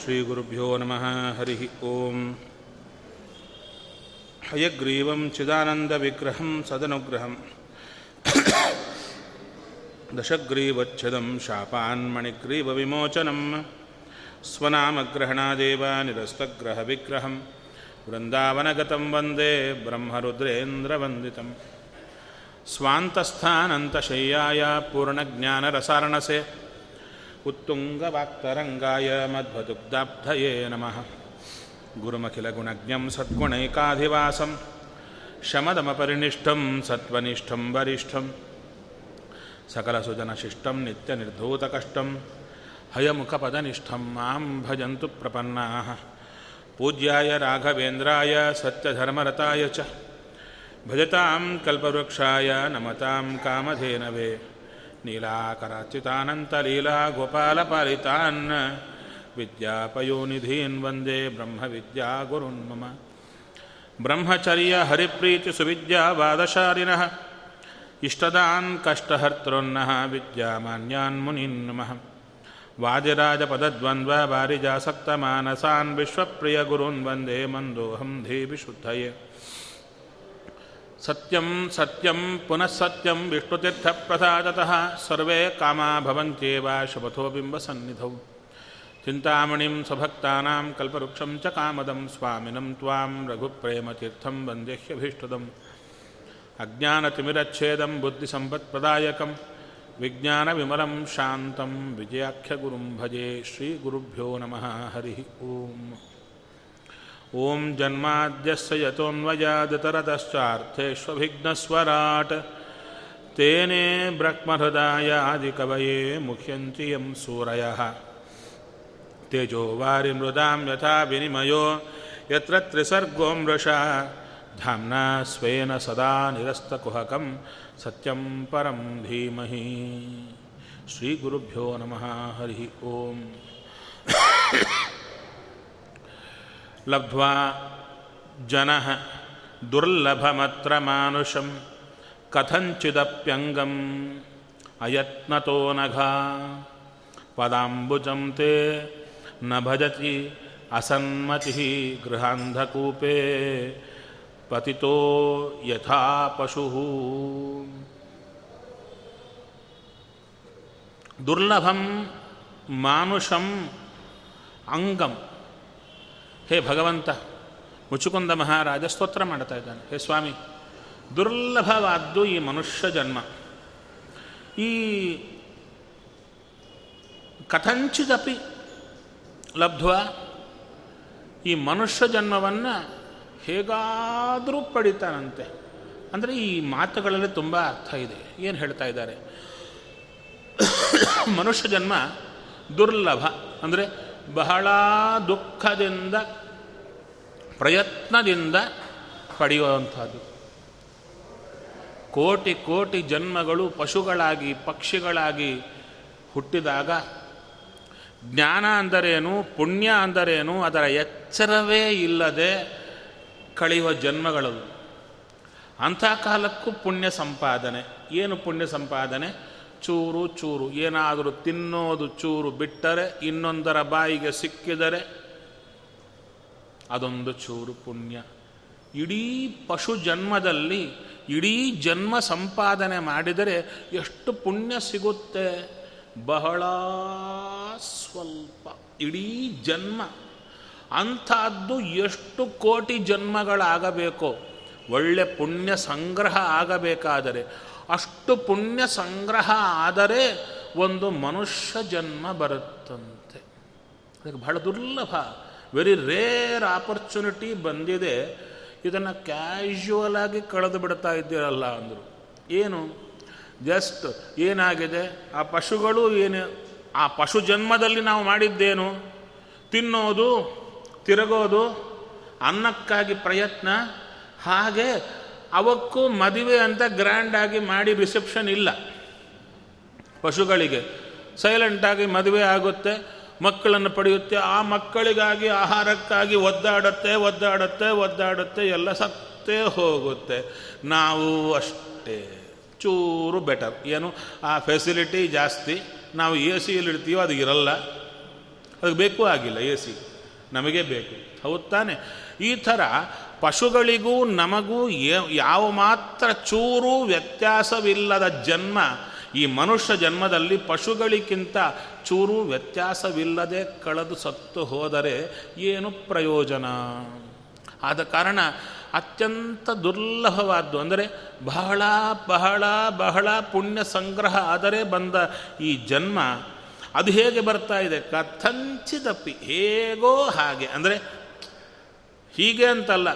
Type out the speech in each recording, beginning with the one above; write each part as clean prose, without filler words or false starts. ಶ್ರೀಗುರುಭ್ಯೋ ನಮಃ ಹರಿ ಓಂ. ಹಯಗ್ರೀವಂ ಚಿದಾನಂದವಿಗ್ರಹಂ ಸದನುಗ್ರಹಂ ದಶಗ್ರೀವಚ್ಛದಂ ಶಾಪಾನ್ಮಣಿಗ್ರೀವವಿಮೋಚನಂ ಸ್ವನಾಮಗ್ರಹಣಾದೇವ ನಿರಸ್ತಗ್ರಹವಿಗ್ರಹಂ ವೃಂದಾವನಗತಂ ವಂದೇ ಬ್ರಹ್ಮರುದ್ರೇಂದ್ರವಂದಿತಂ. ಸ್ವಾಂತಸ್ಥಾನಂತಶಯ್ಯಾಯ ಪೂರ್ಣಜ್ಞಾನರಸಾರಣಸೆ ಉತ್ತುಂಗವಾಕ್ತರಂಗಾಯ ಮಧ್ವದುಗ್ಧಾಬ್ಧಯೇ ನಮಃ. ಗುರುಮಖಿಲಗುಣಜ್ಞಂ ಸದ್ಗುಣೈಕಾಧಿವಾಸಂ ಶಮದಮಪರಿನಿಷ್ಠಂ ಸತ್ವನಿಷ್ಠಂ ವರಿಷ್ಠಂ ಸಕಲಸುಜನಶಿಷ್ಟಂ ನಿತ್ಯನಿರ್ಧೂತಕಷ್ಟಂ ಹಯಮುಖಪದನಿಷ್ಠಂ ಮಾಂ ಭಜಂತು ಪ್ರಪನ್ನಾಃ. ಪೂಜ್ಯಾಯ ರಾಘವೇಂದ್ರಾಯ ಸತ್ಯಧರ್ಮರತಾಯ ಚ ಭಜತಾಂ ಕಲ್ಪವೃಕ್ಷಾಯ ನಮತಾಂ ಕಾಮಧೇನವೇ. ನೀಲಾಕರಾಚ್ಯುತಾನಂತಲೀಲಾಗೋಪಾಲಪಾಲಿತಾನ್ ವಿದ್ಯಾಪಯೋನಿಧೀನ್ ವಂದೇ ಬ್ರಹ್ಮವಿದ್ಯಾಗುರುನ್ ಮಮ. ಬ್ರಹ್ಮಚರ್ಯ ಹರಿಪ್ರೀತಿಸುವಿದ್ಯಾವಾದಶಾಲಿನಃ ಇಷ್ಟದಾನ್ ಕಷ್ಟಹರ್ತೃನ್ನಃ ವಿದ್ಯಾಮಾನ್ಯಾನ್ ಮುನೀನ್ ನಮಃ. ವಾದಿರಾಜಪದದ್ವಂದ್ವ ವಾರಿಜಾಸಕ್ತಮಾನಸಾನ್ ವಿಶ್ವಪ್ರಿಯಗುರುನ್ ವಂದೇ ಮಂದೋಹಂ ಧೀವಿಶುದ್ಧಯೇ. ಸತ್ಯಂ ಸತ್ಯಂ ಪುನಃ ಸತ್ಯಂ ವಿಷ್ಣುತೀರ್ಥಪ್ರಸಾದತಃ ಸರ್ವೇ ಕಾಮಾ ಭವಂತ್ಯೇವ ಶುಭತೋ ಬಿಂಬಸನ್ನಿಧೌ. ಚಿಂತಾಮಣಿಂ ಸ್ವಭಕ್ತಾನಾಂ ಕಲ್ಪವೃಕ್ಷಂ ಚ ಕಾಮದಂ ಸ್ವಾಮಿನಂ ತ್ವಾಂ ರಘುಪ್ರೇಮತೀರ್ಥಂ ವಂದೇಹ್ಯಭೀಷ್ಟದಂ. ಅಜ್ಞಾನತಿಮಿರಚ್ಛೇದಂ ಬುದ್ಧಿಸಂಪತ್ಪ್ರದಾಯಕಂ ವಿಜ್ಞಾನವಿಮಲಂ ಶಾಂತಂ ವಿಜಯಾಖ್ಯಗುರುಂ ಭಜೇ. ಶ್ರೀಗುರುಭ್ಯೋ ನಮಃ ಹರಿ ಓಂ. ಓಂ ಜನ್ಮಾದ್ಯಸ್ಯ ಯತೋನ್ವಯಾದತರತಶ್ಚಾರ್ಥೇಷ್ವಭಿಘ್ನಸ್ವರಾಟ್ ತೇನೇ ಬ್ರಹ್ಮಹೃದಯಾದಿಕವಯೇ ಮುಖ್ಯಂತಿ ಯಂ ಸೂರಯಃ. ತೇಜೋ ವಾರಿ ಮೃದಾಂ ಯಥಾ ವಿನಿಮಯೋ ಯತ್ರ ತ್ರಿಸರ್ಗೋ ಮೃಷಾ ಧಾಮ್ನಾ ಸ್ವೇನ ಸದಾ ನಿರಸ್ತಕುಹಕಂ ಸತ್ಯಂ ಪರಂ ಧೀಮಹಿ. ಶ್ರೀಗುರುಭ್ಯೋ ನಮಃ ಹರಿ ಓಂ. ಲಬ್ಧ್ವಾ ಜನಃ ದುರ್ಲಭಮತ್ರ ಮಾನುಷಂ ಕಥಂಚಿದಪ್ಯಂಗಂ ಅಯತ್ನತೋ ನಘ ಪದಾಂಬುಜಂ ತೇ ನ ಭಜತಿ ಅಸನ್ಮತಿಃ ಗೃಹಾಂಧಕೂಪೇ ಪತಿತೋ ಯಥಾ ಪಶುಃ. ದುರ್ಲಭಂ ಮಾನುಷಂ ಅಂಗಂ. ಹೇ ಭಗವಂತ, ಮುಚುಕುಂದ ಮಹಾರಾಜ ಸ್ತೋತ್ರ ಮಾಡ್ತಾ ಇದ್ದಾನೆ. ಹೇ ಸ್ವಾಮಿ, ದುರ್ಲಭವಾದ್ದು ಈ ಮನುಷ್ಯ ಜನ್ಮ. ಈ ಕಥಂಚಿದಪಿ ಲಬ್ಧ್ವ, ಈ ಮನುಷ್ಯ ಜನ್ಮವನ್ನು ಹೇಗಾದರೂ ಪಡಿತಾನಂತೆ. ಅಂದರೆ ಈ ಮಾತುಗಳಲ್ಲಿ ತುಂಬ ಅರ್ಥ ಇದೆ. ಏನು ಹೇಳ್ತಾ ಇದ್ದಾರೆ? ಮನುಷ್ಯ ಜನ್ಮ ದುರ್ಲಭ, ಅಂದರೆ ಬಹಳ ದುಃಖದಿಂದ ಪ್ರಯತ್ನದಿಂದ ಪಡೆಯುವಂಥದ್ದು. ಕೋಟಿ ಕೋಟಿ ಜನ್ಮಗಳು ಪಶುಗಳಾಗಿ ಪಕ್ಷಿಗಳಾಗಿ ಹುಟ್ಟಿದಾಗ ಜ್ಞಾನ ಅಂದರೇನು, ಪುಣ್ಯ ಅಂದರೇನು, ಅದರ ಎಚ್ಚರವೇ ಇಲ್ಲದೆ ಕಳೆಯುವ ಜನ್ಮಗಳವು. ಅಂಥ ಕಾಲಕ್ಕೂ ಪುಣ್ಯ ಸಂಪಾದನೆ. ಏನು ಪುಣ್ಯ ಸಂಪಾದನೆ? ಚೂರು ಚೂರು ಏನಾದರೂ ತಿನ್ನೋದು ಚೂರು ಬಿಟ್ಟರೆ, ಇನ್ನೊಂದರ ಬಾಯಿಗೆ ಸಿಕ್ಕಿದರೆ ಅದೊಂದು ಚೂರು ಪುಣ್ಯ. ಇಡೀ ಪಶು ಜನ್ಮದಲ್ಲಿ ಇಡೀ ಜನ್ಮ ಸಂಪಾದನೆ ಮಾಡಿದರೆ ಎಷ್ಟು ಪುಣ್ಯ ಸಿಗುತ್ತೆ? ಬಹಳ ಸ್ವಲ್ಪ, ಇಡೀ ಜನ್ಮ. ಅಂಥದ್ದು ಎಷ್ಟು ಕೋಟಿ ಜನ್ಮಗಳಾಗಬೇಕೋ ಒಳ್ಳೆ ಪುಣ್ಯ ಸಂಗ್ರಹ ಆಗಬೇಕಾದರೆ. ಅಷ್ಟು ಪುಣ್ಯ ಸಂಗ್ರಹ ಆದರೆ ಒಂದು ಮನುಷ್ಯ ಜನ್ಮ ಬರುತ್ತಂತೆ. ಅದಕ್ಕೆ ಬಹಳ ದುರ್ಲಭ, ವೆರಿ ರೇರ್ ಆಪರ್ಚುನಿಟಿ ಬಂದಿದೆ. ಇದನ್ನು ಕ್ಯಾಶುವಲ್ ಆಗಿ ಕಳೆದು ಬಿಡ್ತಾ ಇದ್ದೀರಲ್ಲ ಅಂದರು. ಏನು ಜಸ್ಟ್ ಏನಾಗಿದೆ? ಆ ಪಶುಗಳು ಏನು, ಆ ಪಶು ಜನ್ಮದಲ್ಲಿ ನಾವು ಮಾಡಿದ್ದೇನು? ತಿನ್ನೋದು, ತಿರುಗೋದು, ಅನ್ನಕ್ಕಾಗಿ ಪ್ರಯತ್ನ. ಹಾಗೆ ಅವಕ್ಕೂ ಮದುವೆ ಅಂತ ಗ್ರ್ಯಾಂಡಾಗಿ ಮಾಡಿ ರಿಸೆಪ್ಷನ್ ಇಲ್ಲ. ಪಶುಗಳಿಗೆ ಸೈಲೆಂಟಾಗಿ ಮದುವೆ ಆಗುತ್ತೆ, ಮಕ್ಕಳನ್ನು ಪಡೆಯುತ್ತೆ. ಆ ಮಕ್ಕಳಿಗಾಗಿ ಆಹಾರಕ್ಕಾಗಿ ಒದ್ದಾಡುತ್ತೆ ಒದ್ದಾಡುತ್ತೆ ಒದ್ದಾಡುತ್ತೆ, ಎಲ್ಲ ಸತ್ತೇ ಹೋಗುತ್ತೆ. ನಾವು ಅಷ್ಟೇ, ಚೂರು ಬೆಟರ್. ಏನು, ಆ ಫೆಸಿಲಿಟಿ ಜಾಸ್ತಿ. ನಾವು ಎ ಸಿಯಲ್ಲಿ ಇರ್ತೀವೋ ಅದು ಇರಲ್ಲ. ಅದು ಬೇಕೂ ಆಗಿಲ್ಲ ಎ ಸಿ, ನಮಗೆ ಬೇಕು, ಹೌದು ತಾನೆ? ಈ ಥರ ಪಶುಗಳಿಗೂ ನಮಗೂ ಯಾವ ಮಾತ್ರ ಚೂರು ವ್ಯತ್ಯಾಸವಿಲ್ಲದ ಜನ್ಮ ಈ ಮನುಷ್ಯ ಜನ್ಮದಲ್ಲಿ ಪಶುಗಳಿಗಿಂತ ಚೂರು ವ್ಯತ್ಯಾಸವಿಲ್ಲದೆ ಕಳೆದು ಸತ್ತು ಹೋದರೆ ಏನು ಪ್ರಯೋಜನ? ಆದ ಕಾರಣ ಅತ್ಯಂತ ದುರ್ಲಭವಾದ್ದು ಅಂದರೆ ಬಹಳ ಬಹಳ ಬಹಳ ಪುಣ್ಯ ಸಂಗ್ರಹ ಆದರೆ ಬಂದ ಈ ಜನ್ಮ ಅದು ಹೇಗೆ ಬರ್ತಾ ಇದೆ? ಕಥಂಚಿದಪ್ಪಿ, ಹೇಗೋ ಹಾಗೆ. ಅಂದರೆ ಹೀಗೆ ಅಂತಲ್ಲ,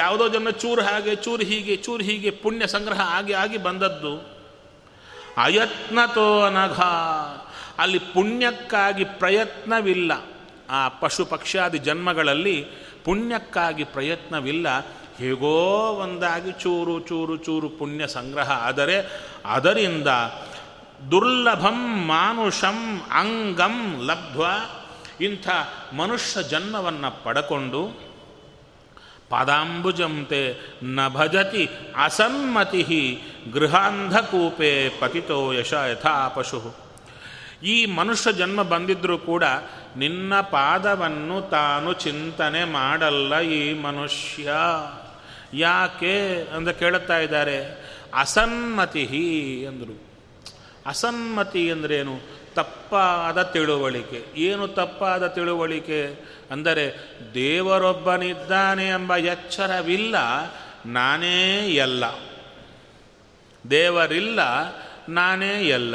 ಯಾವುದೋ ಜನ್ಮ ಚೂರು ಹಾಗೆ ಚೂರು ಹೀಗೆ ಚೂರು ಹೀಗೆ ಪುಣ್ಯ ಸಂಗ್ರಹ ಆಗಿ ಆಗಿ ಬಂದದ್ದು. ಅಯತ್ನತೋ ನಘ, ಅಲ್ಲಿ ಪುಣ್ಯಕ್ಕಾಗಿ ಪ್ರಯತ್ನವಿಲ್ಲ. ಆ ಪಶು ಪಕ್ಷಾದಿ ಜನ್ಮಗಳಲ್ಲಿ ಪುಣ್ಯಕ್ಕಾಗಿ ಪ್ರಯತ್ನವಿಲ್ಲ, ಹೇಗೋ ಒಂದಾಗಿ ಚೂರು ಚೂರು ಚೂರು ಪುಣ್ಯ ಸಂಗ್ರಹ ಆದರೆ ಅದರಿಂದ ದುರ್ಲಭಂ ಮಾನುಷಂ ಅಂಗಂ ಲಬ್ಧ್ವಾ, ಇಂಥ ಮನುಷ್ಯ ಜನ್ಮವನ್ನು ಪಡಕೊಂಡು ಪಾದಾಂಬುಜಂತೆ ನ ಭಜತಿ ಅಸಮ್ಮತಿ ಗೃಹಾಂಧಕೂಪೆ ಪತಿತೋ ಯಶ ಯಥಾ ಪಶು. ಈ ಮನುಷ್ಯ ಜನ್ಮ ಬಂದಿದ್ದರೂ ಕೂಡ ನಿನ್ನ ಪಾದವನ್ನು ತಾನು ಚಿಂತನೆ ಮಾಡಲ್ಲ ಈ ಮನುಷ್ಯ. ಯಾಕೆ ಅಂತ ಕೇಳುತ್ತಾ ಇದ್ದಾರೆ. ಅಸಮ್ಮತಿ ಅಂದರು. ಅಸಮ್ಮತಿ ಅಂದ್ರೇನು? ತಪ್ಪಾದ ತಿಳುವಳಿಕೆ. ಏನು ತಪ್ಪಾದ ತಿಳುವಳಿಕೆ ಅಂದರೆ ದೇವರೊಬ್ಬನಿದ್ದಾನೆ ಎಂಬ ಎಚ್ಚರವಿಲ್ಲ, ನಾನೇ ಎಲ್ಲ, ದೇವರಿಲ್ಲ ನಾನೇ ಎಲ್ಲ,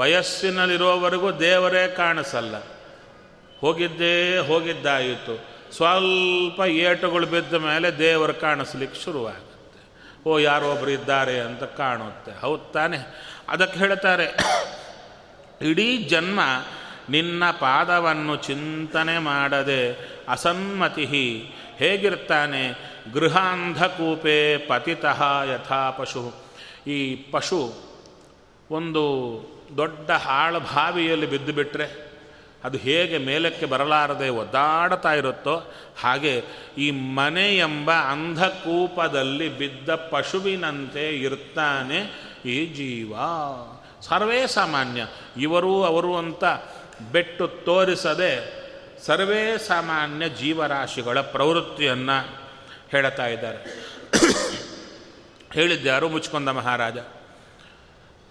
ವಯಸ್ಸಿನಲ್ಲಿರೋವರೆಗೂ ದೇವರೇ ಕಾಣಿಸಲ್ಲ, ಹೋಗಿದ್ದಾಯಿತು, ಸ್ವಲ್ಪ ಏಟುಗಳು ಬಿದ್ದ ಮೇಲೆ ದೇವರು ಕಾಣಿಸ್ಲಿಕ್ಕೆ ಶುರುವಾಗುತ್ತೆ, ಓ ಯಾರೊಬ್ಬರು ಇದ್ದಾರೆ ಅಂತ ಕಾಣುತ್ತೆ, ಹೌದು ತಾನೆ? ಅದಕ್ಕೆ ಹೇಳ್ತಾರೆ, ಇಡೀ ಜನ್ಮ ನಿನ್ನ ಪಾದವನ್ನು ಚಿಂತನೆ ಮಾಡದೆ ಅಸಮ್ಮತಿ ಹೇಗಿರ್ತಾನೆ, ಗೃಹಾಂಧಕೂಪೆ ಪತಿತಃ ಯಥಾ ಪಶು. ಈ ಪಶು ಒಂದು ದೊಡ್ಡ ಆಳ ಬಾವಿಯಲ್ಲಿ ಬಿದ್ದುಬಿಟ್ರೆ ಅದು ಹೇಗೆ ಮೇಲಕ್ಕೆ ಬರಲಾರದೆ ಒದ್ದಾಡ್ತಾ ಇರುತ್ತೋ ಹಾಗೆ ಈ ಮನೆ ಎಂಬ ಅಂಧಕೂಪದಲ್ಲಿ ಬಿದ್ದ ಪಶುವಿನಂತೆ ಇರ್ತಾನೆ ಈ ಜೀವ. ಸರ್ವೇ ಸಾಮಾನ್ಯ, ಇವರು ಅವರು ಅಂತ ಬೆಟ್ಟು ತೋರಿಸದೆ ಸರ್ವೇ ಸಾಮಾನ್ಯ ಜೀವರಾಶಿಗಳ ಪ್ರವೃತ್ತಿಯನ್ನು ಹೇಳ್ತಾ ಇದ್ದಾರೆ. ಹೇಳಿದ್ದಾರು ಮುಚ್ಕೊಂಡ ಮಹಾರಾಜ.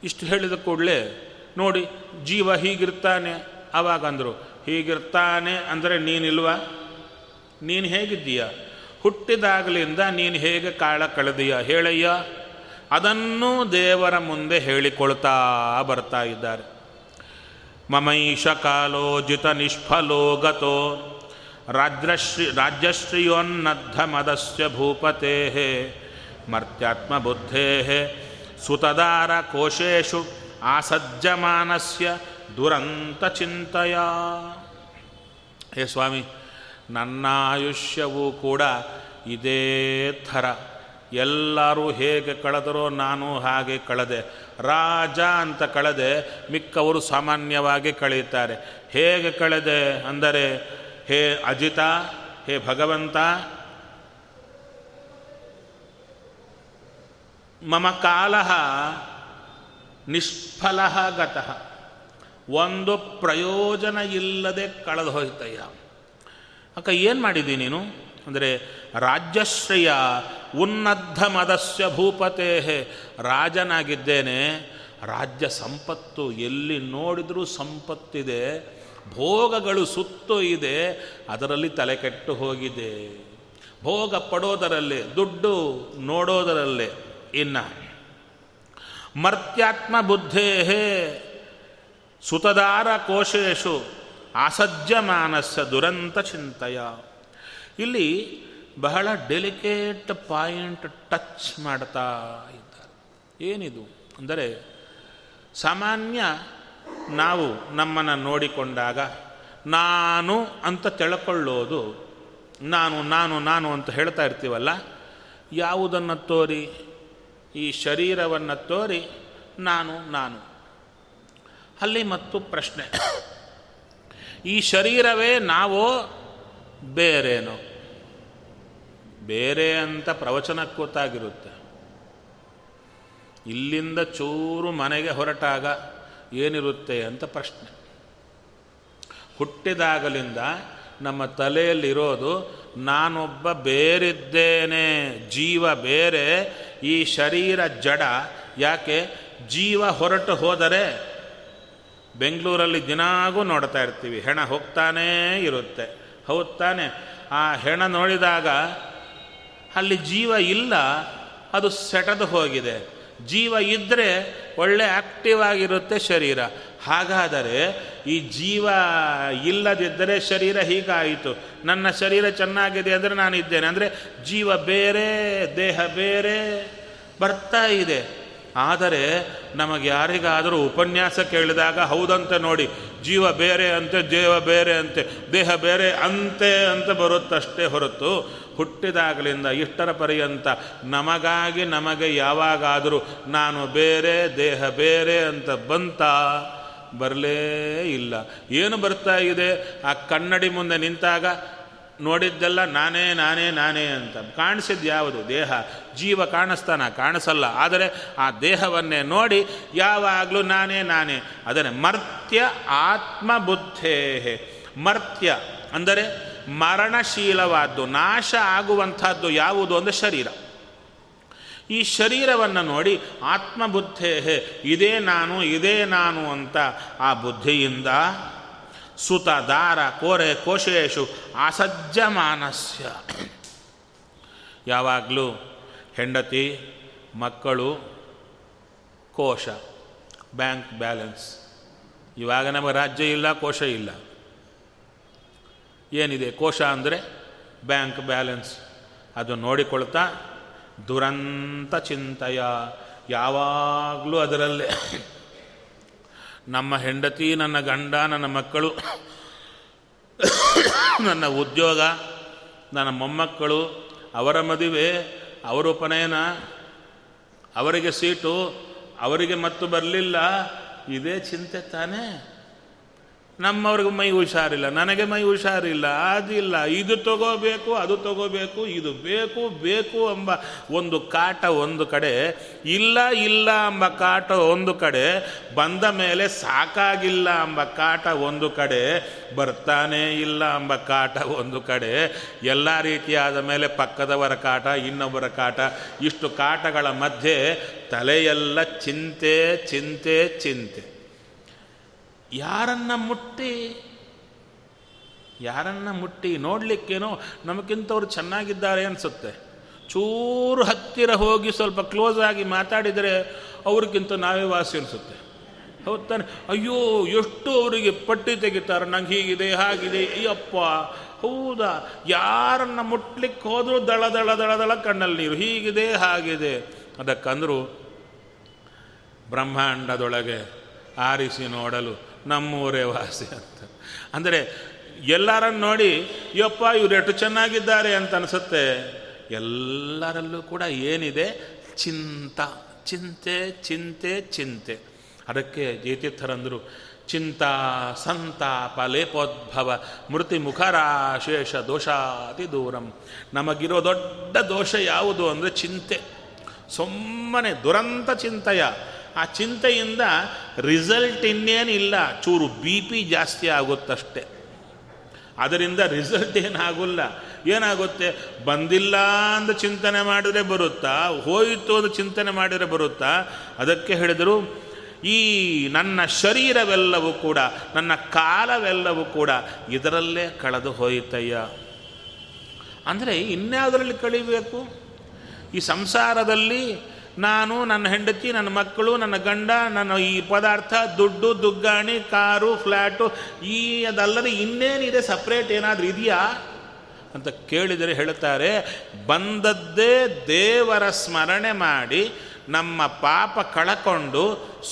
ಇಷ್ಟು ಹೇಳಿದ ಕೂಡಲೇ ನೋಡಿ, ಜೀವ ಹೀಗಿರ್ತಾನೆ. ಅವಾಗಂದರು, ಹೀಗಿರ್ತಾನೆ ಅಂದರೆ ನೀನಿಲ್ವಾ? ನೀನು ಹೇಗಿದ್ದೀಯ? ಹುಟ್ಟಿದಾಗಲಿಂದ ನೀನು ಹೇಗೆ ಕಾಳ ಕಳೆದೀಯ ಹೇಳಯ್ಯ? ಅದನ್ನು ದೇವರ ಮುಂದೆ ಹೇಳಿಕೊಳ್ತಾ ಬರ್ತಾ ಇದ್ದಾರೆ. ಮಮೈಷ ಕಾಲೋ ಜಿತ ನಿಷ್ಫಲೋ ಗತೋ ರಾಜ್ಯಶ್ರಿಯೋನ್ನದ್ಧ ಮದಸ್ಯ ಭೂಪತೆ ಮರ್ತ್ಯಾತ್ಮ ಬುದ್ಧೇ ಸುತದಾರ ಕೋಶೇಶು ಆಸಜ್ಜಮಾನಸ್ಯ ದುರಂತ ಚಿಂತೆಯ. ಹೇ ಸ್ವಾಮಿ, ನನ್ನ ಆಯುಷ್ಯವೂ ಕೂಡ ಇದೇ ಥರ, ಎಲ್ಲರೂ ಹೇಗೆ ಕಳೆದರೋ ನಾನು ಹಾಗೆ ಕಳೆದೆ. ರಾಜ ಅಂತ ಕಳೆದೆ, ಮಿಕ್ಕವರು ಸಾಮಾನ್ಯವಾಗಿ ಕಳೆಯುತ್ತಾರೆ. ಹೇಗೆ ಕಳೆದೆ ಅಂದರೆ, ಹೇ ಅಜಿತ, ಹೇ ಭಗವಂತ, ಮಮ ಕಾಲಃ ನಿಷ್ಫಲಃ ಗತಃ, ಒಂದು ಪ್ರಯೋಜನ ಇಲ್ಲದೆ ಕಳೆದು ಹೋಯ್ತಯ್ಯ. ಅಕ್ಕ ಏನು ಮಾಡಿದ್ದೀನಿ ನೀನು ಅಂದರೆ, ರಾಜ್ಯಶ್ರಯ ಉನ್ನದ್ಧ ಮದಸ್ಯ ಭೂಪತೆ, ರಾಜನಾಗಿದ್ದೇನೆ, ರಾಜ್ಯ ಸಂಪತ್ತು, ಎಲ್ಲಿ ನೋಡಿದರೂ ಸಂಪತ್ತಿದೆ, ಭೋಗಗಳು ಸುತ್ತೂ ಇದೆ, ಅದರಲ್ಲಿ ತಲೆ ಕೆಟ್ಟು ಹೋಗಿದೆ. ಭೋಗ ಪಡೋದರಲ್ಲೇ, ದುಡ್ಡು ನೋಡೋದರಲ್ಲೇ. ಇನ್ನು ಮರ್ತ್ಯಾತ್ಮ ಬುದ್ಧೇ ಸುತದಾರ ಕೋಶೇಶು ಆಸಜ್ಜ ಮಾನಸ ದುರಂತ ಚಿಂತೆಯ. ಇಲ್ಲಿ ಬಹಳ ಡೆಲಿಕೇಟ್ ಪಾಯಿಂಟ್ ಟಚ್ ಮಾಡ್ತಾ ಇದ್ದಾರೆ. ಏನಿದು ಅಂದರೆ, ಸಾಮಾನ್ಯ ನಾವು ನಮ್ಮನ್ನು ನೋಡಿಕೊಂಡಾಗ ನಾನು ಅಂತ ತಿಳ್ಕೊಳ್ಳೋದು, ನಾನು ನಾನು ನಾನು ಅಂತ ಹೇಳ್ತಾ ಇರ್ತೀವಲ್ಲ, ಯಾವುದನ್ನು ತೋರಿ, ಈ ಶರೀರವನ್ನು ತೋರಿ ನಾನು ನಾನು. ಅಲ್ಲಿ ಮತ್ತು ಪ್ರಶ್ನೆ, ಈ ಶರೀರವೇ ನಾವೋ ಬೇರೇನೋ? ಬೇರೆ ಅಂತ ಪ್ರವಚನಕ್ಕೆ ಗೊತ್ತಾಗಿರುತ್ತೆ. ಇಲ್ಲಿಂದ ಚೂರು ಮನೆಗೆ ಹೊರಟಾಗ ಏನಿರುತ್ತೆ ಅಂತ ಪ್ರಶ್ನೆ. ಹುಟ್ಟಿದಾಗಲಿಂದ ನಮ್ಮ ತಲೆಯಲ್ಲಿರೋದು ನಾನೊಬ್ಬ ಬೇರಿದ್ದೇನೆ, ಜೀವ ಬೇರೆ, ಈ ಶರೀರ ಜಡ. ಯಾಕೆ ಜೀವ ಹೊರಟು ಹೋದರೆ ಬೆಂಗಳೂರಲ್ಲಿ ದಿನಾಗೂ ನೋಡ್ತಾ ಇರ್ತೀವಿ, ಹೆಣ ಹೋಗ್ತಾನೇ ಇರುತ್ತೆ, ಹೌದು ತಾನೆ? ಆ ಹೆಣ ನೋಡಿದಾಗ ಅಲ್ಲಿ ಜೀವ ಇಲ್ಲ, ಅದು ಸೆಟದು ಹೋಗಿದೆ. ಜೀವ ಇದ್ದರೆ ಒಳ್ಳೆ ಆಕ್ಟಿವ್ ಆಗಿರುತ್ತೆ ಶರೀರ. ಹಾಗಾದರೆ ಈ ಜೀವ ಇಲ್ಲದಿದ್ದರೆ ಶರೀರ ಹೀಗಾಯಿತು. ನನ್ನ ಶರೀರ ಚೆನ್ನಾಗಿದೆ ಅಂದರೆ ನಾನು ಇದ್ದೇನೆ, ಅಂದರೆ ಜೀವ ಬೇರೆ ದೇಹ ಬೇರೆ ಬರ್ತಾ ಇದೆ. ಆದರೆ ನಮಗೆ ಯಾರಿಗಾದರೂ ಉಪನ್ಯಾಸ ಕೇಳಿದಾಗ ಹೌದಂತೆ ನೋಡಿ, ಜೀವ ಬೇರೆ ಅಂತೆ, ದೇಹ ಬೇರೆ ಅಂತೆ, ದೇಹ ಬೇರೆ ಅಂತೆ ಅಂತ ಬರುತ್ತಷ್ಟೇ ಹೊರತು, ಹುಟ್ಟಿದಾಗಲಿಂದ ಇಷ್ಟರ ಪರ್ಯಂತ ನಮಗಾಗಿ ನಮಗೆ ಯಾವಾಗಾದರೂ ನಾನು ಬೇರೆ ದೇಹ ಬೇರೆ ಅಂತ ಬಂತ ಬರಲೇ ಇಲ್ಲ. ಏನು ಬರ್ತಾ ಇದೆ? ಆ ಕನ್ನಡಿ ಮುಂದೆ ನಿಂತಾಗ ನೋಡಿದ್ದೆಲ್ಲ ನಾನೇ ನಾನೇ ನಾನೇ ಅಂತ ಕಾಣಿಸಿದ್ದು ಯಾವುದು? ದೇಹ. ಜೀವ ಕಾಣಿಸ್ತಾನ? ಕಾಣಿಸಲ್ಲ. ಆದರೆ ಆ ದೇಹವನ್ನೇ ನೋಡಿ ಯಾವಾಗಲೂ ನಾನೇ ನಾನೇ. ಅದನ್ನೇ ಮರ್ತ್ಯ ಆತ್ಮಬುದ್ಧೇ. ಮರ್ತ್ಯ ಅಂದರೆ ಮರಣಶೀಲವಾದ್ದು, ನಾಶ ಆಗುವಂಥದ್ದು ಯಾವುದು ಅಂದರೆ ಶರೀರ. ಈ ಶರೀರವನ್ನು ನೋಡಿ ಆತ್ಮಬುದ್ಧೇ, ಇದೇ ನಾನು ಇದೇ ನಾನು ಅಂತ ಆ ಬುದ್ಧಿಯಿಂದ ಸುತ ದಾರ ಕೋರೆ ಕೋಶೇಶು ಅಸಜ್ಜ ಮಾನಸ್ಯ. ಯಾವಾಗಲೂ ಹೆಂಡತಿ, ಮಕ್ಕಳು, ಕೋಶ, ಬ್ಯಾಂಕ್ ಬ್ಯಾಲೆನ್ಸ್. ಇವಾಗ ನಮ್ಮ ರಾಜ್ಯ ಇಲ್ಲ, ಕೋಶ ಇಲ್ಲ. ಏನಿದೆ ಕೋಶ ಅಂದರೆ? Bank balance. ಅದು ನೋಡಿಕೊಳ್ತಾ ದುರಂತ ಚಿಂತೆಯ, ಯಾವಾಗಲೂ ಅದರಲ್ಲೇ ನಮ್ಮ ಹೆಂಡತಿ, ನನ್ನ ಗಂಡ, ನನ್ನ ಮಕ್ಕಳು, ನನ್ನ ಉದ್ಯೋಗ, ನನ್ನ ಮೊಮ್ಮಕ್ಕಳು, ಅವರ ಮದುವೆ, ಅವರ ಉಪನಯನ, ಅವರಿಗೆ ಸೀಟು, ಅವರಿಗೆ ಮತ್ತು ಬರಲಿಲ್ಲ, ಇದೇ ಚಿಂತೆ ತಾನೇ. ನಮ್ಮವ್ರಿಗೆ ಮೈ ಹುಷಾರಿಲ್ಲ, ನನಗೆ ಮೈ ಹುಷಾರಿಲ್ಲ, ಅದಿಲ್ಲ, ಇದು ತಗೋಬೇಕು ಅದು ತಗೋಬೇಕು, ಇದು ಬೇಕು ಬೇಕು ಎಂಬ ಒಂದು ಕಾಟ ಒಂದು ಕಡೆ, ಇಲ್ಲ ಇಲ್ಲ ಎಂಬ ಕಾಟ ಒಂದು ಕಡೆ, ಬಂದ ಮೇಲೆ ಸಾಕಾಗಿಲ್ಲ ಎಂಬ ಕಾಟ ಒಂದು ಕಡೆ, ಬರ್ತಾನೇ ಇಲ್ಲ ಎಂಬ ಕಾಟ ಒಂದು ಕಡೆ, ಎಲ್ಲ ರೀತಿಯಾದ ಮೇಲೆ ಪಕ್ಕದವರ ಕಾಟ, ಇನ್ನೊಬ್ಬರ ಕಾಟ, ಇಷ್ಟು ಕಾಟಗಳ ಮಧ್ಯೆ ತಲೆಯೆಲ್ಲ ಚಿಂತೆ ಚಿಂತೆ ಚಿಂತೆ. ಯಾರನ್ನ ಮುಟ್ಟಿ ನೋಡಲಿಕ್ಕೇನೋ ನಮಗಿಂತವ್ರು ಚೆನ್ನಾಗಿದ್ದಾರೆ ಅನಿಸುತ್ತೆ. ಚೂರು ಹತ್ತಿರ ಹೋಗಿ ಸ್ವಲ್ಪ ಕ್ಲೋಸ್ ಆಗಿ ಮಾತಾಡಿದರೆ ಅವ್ರಿಗಿಂತ ನಾವೇ ವಾಸಿ ಅನಿಸುತ್ತೆ, ಹೌದು ತಾನೆ? ಅಯ್ಯೋ, ಎಷ್ಟು ಅವರಿಗೆ ಪಟ್ಟಿ ತೆಗಿತಾರೆ, ನಂಗೆ ಹೀಗಿದೆ ಹಾಗಿದೆ, ಈ ಅಪ್ಪ ಹೌದಾ. ಯಾರನ್ನ ಮುಟ್ಲಿಕ್ಕೆ ಹೋದರೂ ದಳ ದಳ ದಳ ದಳ ಕಣ್ಣಲ್ಲಿ ನೀರು, ಹೀಗಿದೆ ಹಾಗಿದೆ. ಅದಕ್ಕಂದರೂ ಬ್ರಹ್ಮಾಂಡದೊಳಗೆ ಆರಿಸಿ ನೋಡಲು ನಮ್ಮೂರೇ ವಾಸಿ ಅಂತ. ಅಂದರೆ ಎಲ್ಲರನ್ನು ನೋಡಿ ಯಪ್ಪ ಇವರೆಷ್ಟು ಚೆನ್ನಾಗಿದ್ದಾರೆ ಅಂತ ಅನಿಸುತ್ತೆ. ಎಲ್ಲರಲ್ಲೂ ಕೂಡ ಏನಿದೆ? ಚಿಂತೆ ಚಿಂತೆ ಚಿಂತೆ. ಅದಕ್ಕೆ ಜಯತೀರ್ಥರಂದರು ಚಿಂತಾ ಸಂತಾಪ ಲೇಪೋದ್ಭವ ಮೃತಿ ಮುಖರಾಶೇಷ ದೋಷಾತಿ ದೂರಂ. ನಮಗಿರೋ ದೊಡ್ಡ ದೋಷ ಯಾವುದು ಅಂದರೆ ಚಿಂತೆ. ಸುಮ್ಮನೆ ದುರಂತ ಚಿಂತೆಯ. ಆ ಚಿಂತೆಯಿಂದ ರಿಸಲ್ಟ್ ಇನ್ನೇನಿಲ್ಲ, ಚೂರು BP ಜಾಸ್ತಿ ಆಗುತ್ತಷ್ಟೆ, ಅದರಿಂದ ರಿಸಲ್ಟ್ ಏನಾಗಲ್ಲ. ಏನಾಗುತ್ತೆ? ಬಂದಿಲ್ಲ ಅಂತ ಚಿಂತನೆ ಮಾಡಿದರೆ ಬರುತ್ತಾ, ಹೋಯಿತು ಅಂತ ಚಿಂತನೆ ಮಾಡಿದರೆ ಬರುತ್ತಾ? ಅದಕ್ಕೆ ಹೇಳಿದರು ಈ ನನ್ನ ಶರೀರವೆಲ್ಲವೂ ಕೂಡ, ನನ್ನ ಕಾಲವೆಲ್ಲವೂ ಕೂಡ ಇದರಲ್ಲೇ ಕಳೆದು ಹೋಯಿತಯ್ಯ. ಅಂದರೆ ಇನ್ಯಾವುದರಲ್ಲಿ ಕಳಿಬೇಕು? ಈ ಸಂಸಾರದಲ್ಲಿ ನಾನು, ನನ್ನ ಹೆಂಡತಿ, ನನ್ನ ಮಕ್ಕಳು, ನನ್ನ ಗಂಡ, ನನ್ನ ಈ ಪದಾರ್ಥ, ದುಡ್ಡು, ದುಗ್ಗಾಣಿ, ಕಾರು, ಫ್ಲ್ಯಾಟು, ಈ ಅದಲ್ಲದೆ ಇನ್ನೇನಿದೆ ಸಪ್ರೇಟ್ ಏನಾದರೂ ಇದೆಯಾ ಅಂತ ಕೇಳಿದರೆ ಹೇಳುತ್ತಾರೆ, ಬಂದದ್ದೇ ದೇವರ ಸ್ಮರಣೆ ಮಾಡಿ ನಮ್ಮ ಪಾಪ ಕಳಕೊಂಡು,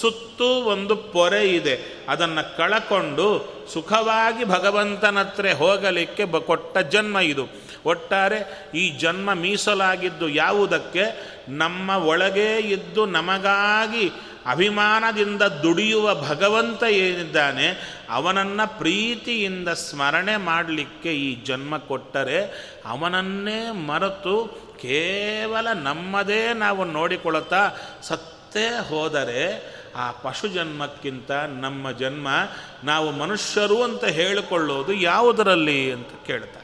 ಸುತ್ತೂ ಒಂದು ಪೊರೆ ಇದೆ, ಅದನ್ನು ಕಳಕೊಂಡು ಸುಖವಾಗಿ ಭಗವಂತನತ್ರ ಹೋಗಲಿಕ್ಕೆ ಕೊಟ್ಟ ಜನ್ಮ ಇದು. ಒಟ್ಟಾರೆ ಈ ಜನ್ಮ ಮೀಸಲಾಗಿದ್ದು ಯಾವುದಕ್ಕೆ? ನಮ್ಮ ಒಳಗೇ ಇದ್ದು ನಮಗಾಗಿ ಅಭಿಮಾನದಿಂದ ದುಡಿಯುವ ಭಗವಂತ ಏನಿದ್ದಾನೆ ಅವನನ್ನು ಪ್ರೀತಿಯಿಂದ ಸ್ಮರಣೆ ಮಾಡಲಿಕ್ಕೆ ಈ ಜನ್ಮ ಕೊಟ್ಟರೆ, ಅವನನ್ನೇ ಮರೆತು ಕೇವಲ ನಮ್ಮದೇ ನಾವು ನೋಡಿಕೊಳ್ಳುತ್ತಾ ಸತ್ತೇ ಹೋದರೆ ಆ ಪಶು ಜನ್ಮಕ್ಕಿಂತ ನಮ್ಮ ಜನ್ಮ, ನಾವು ಮನುಷ್ಯರು ಅಂತ ಹೇಳಿಕೊಳ್ಳೋದು ಯಾವುದರಲ್ಲಿ ಅಂತ ಕೇಳ್ತಾರೆ.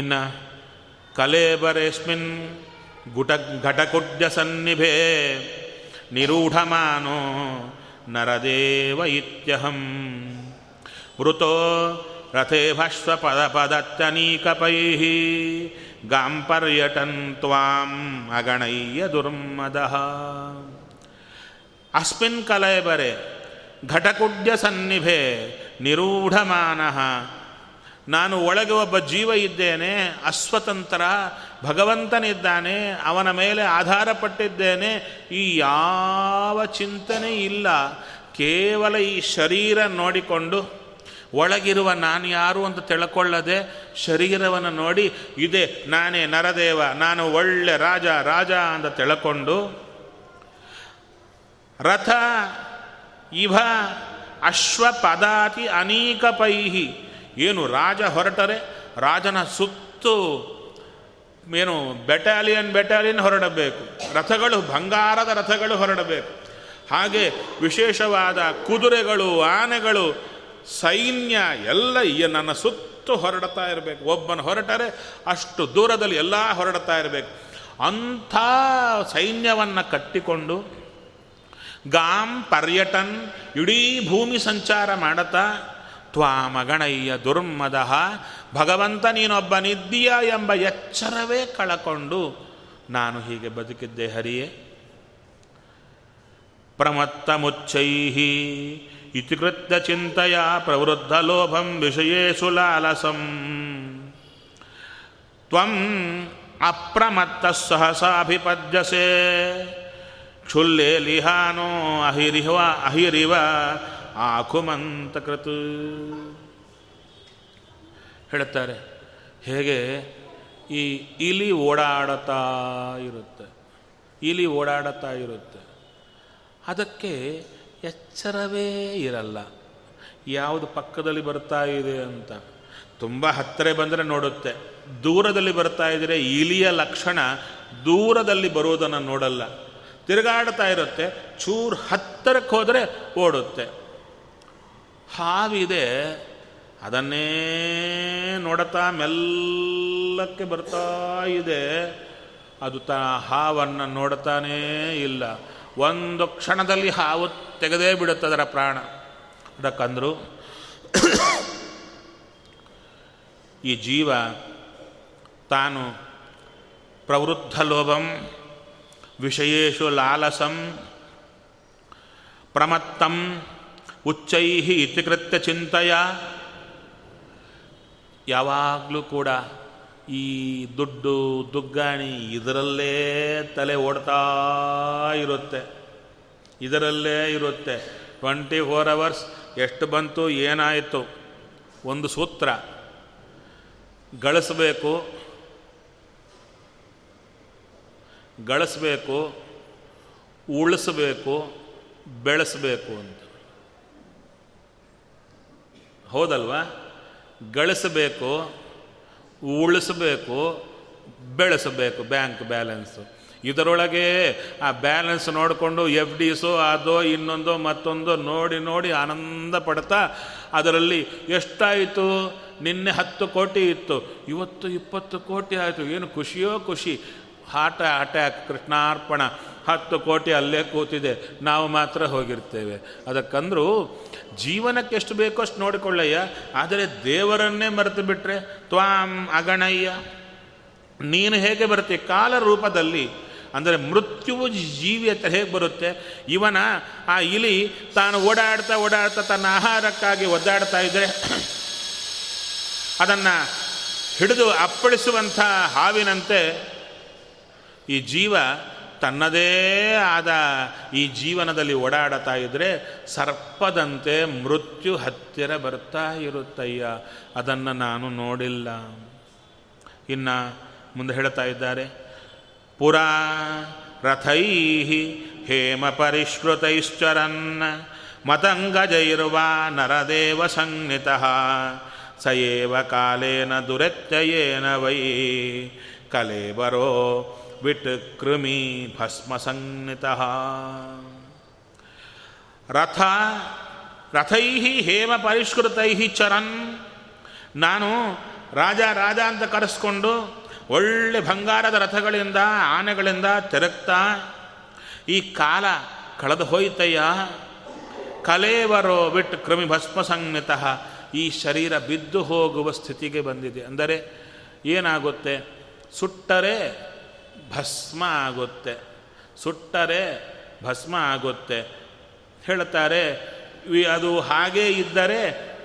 ಇನ್ನು ಕಲೇಬರೇಸ್ಮಿನ್ ಘಟಕುಡ್ಯ ಸನ್ನಿಭೆ ನಿರೂಢಮಾನೋ ನರದೇವ ಇತ್ಯಹಂ ಮೃತೋ ರಥೇ ಭಾಶ್ವ ಪದ ಪದತ್ತನೀಕಪೈ ಗಾಂ ಪರ್ಯಟನ್ ತ್ವಾಂ ಅಗಣಯ್ಯ ದುರ್ಮದಃ. ಅಸ್ಮಿನ್ ಕಲೇಬರೆ ಘಟಕುಡ್ಯ ಸನ್ನಿಭೆ ನಿರೂಢಮಾನಃ, ನಾನು ಒಳಗೆ ಒಬ್ಬ ಜೀವ ಇದ್ದೇನೆ, ಅಸ್ವತಂತ್ರ, ಭಗವಂತನಿದ್ದಾನೆ, ಅವನ ಮೇಲೆ ಆಧಾರಪಟ್ಟಿದ್ದೇನೆ, ಈ ಯಾವ ಚಿಂತನೆ ಇಲ್ಲ, ಕೇವಲ ಈ ಶರೀರ ನೋಡಿಕೊಂಡು ಒಳಗಿರುವ ನಾನು ಯಾರು ಅಂತ ತಿಳ್ಕೊಳ್ಳದೆ ಶರೀರವನ್ನು ನೋಡಿ ಇದೇ ನಾನೇ ನರದೇವ, ನಾನು ಒಳ್ಳೆ ರಾಜ ರಾಜ ಅಂತ ತಿಳ್ಕೊಂಡು ರಥ ಇವ ಅಶ್ವಪದಾತಿ ಅನೇಕ ಪೈಹಿ, ಏನು ರಾಜ ಹೊರಟರೆ ರಾಜನ ಸುತ್ತು ಏನು ಬೆಟಾಲಿಯನ್ ಹೊರಡಬೇಕು, ರಥಗಳು ಬಂಗಾರದ ರಥಗಳು ಹೊರಡಬೇಕು, ಹಾಗೆ ವಿಶೇಷವಾದ ಕುದುರೆಗಳು ಆನೆಗಳು ಸೈನ್ಯ ಎಲ್ಲ ನನ್ನ ಸುತ್ತು ಹೊರಡ್ತಾ ಇರಬೇಕು. ಒಬ್ಬನು ಹೊರಟರೆ ಅಷ್ಟು ದೂರದಲ್ಲಿ ಎಲ್ಲ ಹೊರಡ್ತಾ ಇರಬೇಕು. ಅಂಥ ಸೈನ್ಯವನ್ನು ಕಟ್ಟಿಕೊಂಡು ಗಾಂ ಪರ್ಯಟನ್, ಇಡೀ ಭೂಮಿ ಸಂಚಾರ ಮಾಡುತ್ತಾ ತ್ವಾಮಗಣಯ್ಯ ದುರ್ಮದಃ, ಭಗವಂತ ನೀನೊಬ್ಬನಿದ್ದೀಯ ಎಂಬ ಎಚ್ಚರವೇ ಕಳಕೊಂಡು ನಾನು ಹೀಗೆ ಬದುಕಿದ್ದೆ ಹರಿಯೇ. ಪ್ರಮತ್ತ ಮುಚ್ಚೈಹಿ ಇತಿಕೃತ್ಯ ಚಿಂತೆಯ ಪ್ರವೃದ್ಧ ಲೋಭಂ ವಿಷಯೇಷು ಲಾಲಸಂ ತ್ವಂ ಅಪ್ರಮತ್ತ ಸಹಸಾಭಿಪದ್ಯಸೆ ಕ್ಷುಲ್ಲೇ ಲಿಹಾನೋ ಅಹಿರಿವ ಆಖುಮಂತಕೃತು. ಹೇಳ್ತಾರೆ ಹೇಗೆ ಈ ಇಲಿ ಓಡಾಡುತ್ತಾ ಇರುತ್ತೆ, ಇಲಿ ಓಡಾಡುತ್ತಾ ಇರುತ್ತೆ, ಅದಕ್ಕೆ ಎಚ್ಚರವೇ ಇರಲ್ಲ, ಯಾವುದು ಪಕ್ಕದಲ್ಲಿ ಬರ್ತಾ ಇದೆ ಅಂತ. ತುಂಬ ಹತ್ತಿರ ಬಂದರೆ ನೋಡುತ್ತೆ, ದೂರದಲ್ಲಿ ಬರ್ತಾ ಇದ್ದರೆ ಇಲಿಯ ಲಕ್ಷಣ ದೂರದಲ್ಲಿ ಬರುವುದನ್ನು ನೋಡಲ್ಲ, ತಿರುಗಾಡ್ತಾ ಇರುತ್ತೆ, ಚೂರು ಹತ್ತಿರಕ್ಕೆ ಹೋದರೆ ಓಡುತ್ತೆ. ಹಾವಿದೆ, ಅದನ್ನೇ ನೋಡುತ್ತಾ ಮೆಲ್ಲಕ್ಕೆ ಬರ್ತಾ ಇದೆ, ಅದು ಹಾವನ್ನು ನೋಡ್ತಾನೇ ಇಲ್ಲ, ಒಂದು ಕ್ಷಣದಲ್ಲಿ ಹಾವು ತೆಗೆದೇ ಬಿಡುತ್ತದರ ಪ್ರಾಣ. ಅದಕ್ಕಂದ್ರು ಈ ಜೀವ ತಾನು ಪ್ರವೃದ್ಧ ಲೋಭಂ ವಿಷಯೇಷು ಲಾಲಸಂ ಪ್ರಮತ್ತಂ ಉಚ್ಚೈಹಿ ಇತಿಕೃತ್ಯ ಚಿಂತೆಯ, ಯಾವಾಗಲೂ ಕೂಡ ಈ ದುಡ್ಡು ದುಗ್ಗಾಣಿ ಇದರಲ್ಲೇ ತಲೆ ಓಡ್ತಾ ಇರುತ್ತೆ, ಇದರಲ್ಲೇ ಇರುತ್ತೆ 24 hours. ಎಷ್ಟು ಬಂತು ಏನಾಯಿತು, ಒಂದು ಸೂತ್ರ ಗಳಿಸಬೇಕು, ಉಳಿಸಬೇಕು, ಬೆಳೆಸಬೇಕು ಅಂತ. ಹೌದಲ್ವಾ? ಗಳಿಸಬೇಕು, ಉಳಿಸಬೇಕು, ಬೆಳೆಸಬೇಕು, ಬ್ಯಾಂಕ್ ಬ್ಯಾಲೆನ್ಸು. ಇದರೊಳಗೆ ಆ ಬ್ಯಾಲೆನ್ಸ್ ನೋಡಿಕೊಂಡು ಎಫ್ ಡಿಸು ಅದೋ ಇನ್ನೊಂದು ಮತ್ತೊಂದು ನೋಡಿ ನೋಡಿ ಆನಂದ ಪಡ್ತಾ ಅದರಲ್ಲಿ ಎಷ್ಟಾಯಿತು, ನಿನ್ನೆ 10 ಕೋಟಿ ಇತ್ತು, ಇವತ್ತು 20 ಕೋಟಿ ಆಯಿತು, ಏನು ಖುಷಿಯೋ ಖುಷಿ, ಹಾರ್ಟ್ ಅಟ್ಯಾಕ್, ಕೃಷ್ಣಾರ್ಪಣ. 10 ಕೋಟಿ ಅಲ್ಲೇ ಕೂತಿದೆ, ನಾವು ಮಾತ್ರ ಹೋಗಿರ್ತೇವೆ. ಅದಕ್ಕಂದ್ರೂ ಜೀವನಕ್ಕೆ ಎಷ್ಟು ಬೇಕೋ ಅಷ್ಟು ನೋಡಿಕೊಳ್ಳಯ್ಯ, ಆದರೆ ದೇವರನ್ನೇ ಮರೆತು ಬಿಟ್ಟರೆ ತ್ವಾಂ ಅಗಣಯ್ಯ, ನೀನು ಹೇಗೆ ಬರುತ್ತೆ ಕಾಲ ರೂಪದಲ್ಲಿ, ಅಂದರೆ ಮೃತ್ಯುವು ಜೀವಿ ಹತ್ರ ಹೇಗೆ ಬರುತ್ತೆ, ಇವನ ಆ ಇಲಿ ತಾನು ಓಡಾಡ್ತಾ ಓಡಾಡ್ತಾ ತನ್ನ ಆಹಾರಕ್ಕಾಗಿ ಒದ್ದಾಡ್ತಾ ಇದ್ದರೆ ಅದನ್ನು ಹಿಡಿದು ಅಪ್ಪಳಿಸುವಂಥ ಹಾವಿನಂತೆ ಈ ಜೀವ ತನ್ನದೇ ಆದ ಈ ಜೀವನದಲ್ಲಿ ಓಡಾಡತಾ ಇದ್ದರೆ ಸರ್ಪದಂತೆ ಮೃತ್ಯು ಹತ್ತಿರ ಬರ್ತಾ ಇರುತ್ತಯ್ಯ, ಅದನ್ನು ನಾನು ನೋಡಿಲ್ಲ. ಇನ್ನು ಮುಂದೆ ಹೇಳ್ತಾ ಇದ್ದಾರೆ, ಪುರಾ ರಥೈ ಹೇಮ ಪರಿಶ್ರುತೈಶ್ಚರನ್ ಮತಂಗಜೈರ್ವಾ ನರದೇವ ಸಂಜ್ಞಿತಃ ಸಯೇವ ಕಾಲೇನ ದುರತ್ಯಯೇನ ವೈ ಕಲೇಬರೋ ವಿಟ್ ಕೃಮಿ ಭಸ್ಮ ಸಂಜ್ಞಿತಃ. ರಥ ರಥೈಹಿ ಹೇಮ ಪರಿಷ್ಕೃತೈಹಿ ಚರನ್. ನಾನು ರಾಜ ಅಂತ ಕರೆಸ್ಕೊಂಡು ಒಳ್ಳೆ ಬಂಗಾರದ ರಥಗಳಿಂದ ಆನೆಗಳಿಂದ ತೆರಗ್ತಾ ಈ ಕಾಲ ಕಳೆದು ಹೋಯ್ತಯ್ಯ. ಕಲೇವರೋ ಬಿಟ್ಟು ಕ್ರಮಿ ಭಸ್ಮಸಂಜ್ಞತಃ ಈ ಶರೀರ ಬಿದ್ದು ಹೋಗುವ ಸ್ಥಿತಿಗೆ ಬಂದಿದೆ. ಅಂದರೆ ಏನಾಗುತ್ತೆ, ಸುಟ್ಟರೆ ಭಸ್ಮ ಆಗುತ್ತೆ, ಸುಟ್ಟರೆ ಭಸ್ಮ ಆಗುತ್ತೆ ಹೇಳ್ತಾರೆ. ಅದು ಹಾಗೇ ಇದ್ದರೆ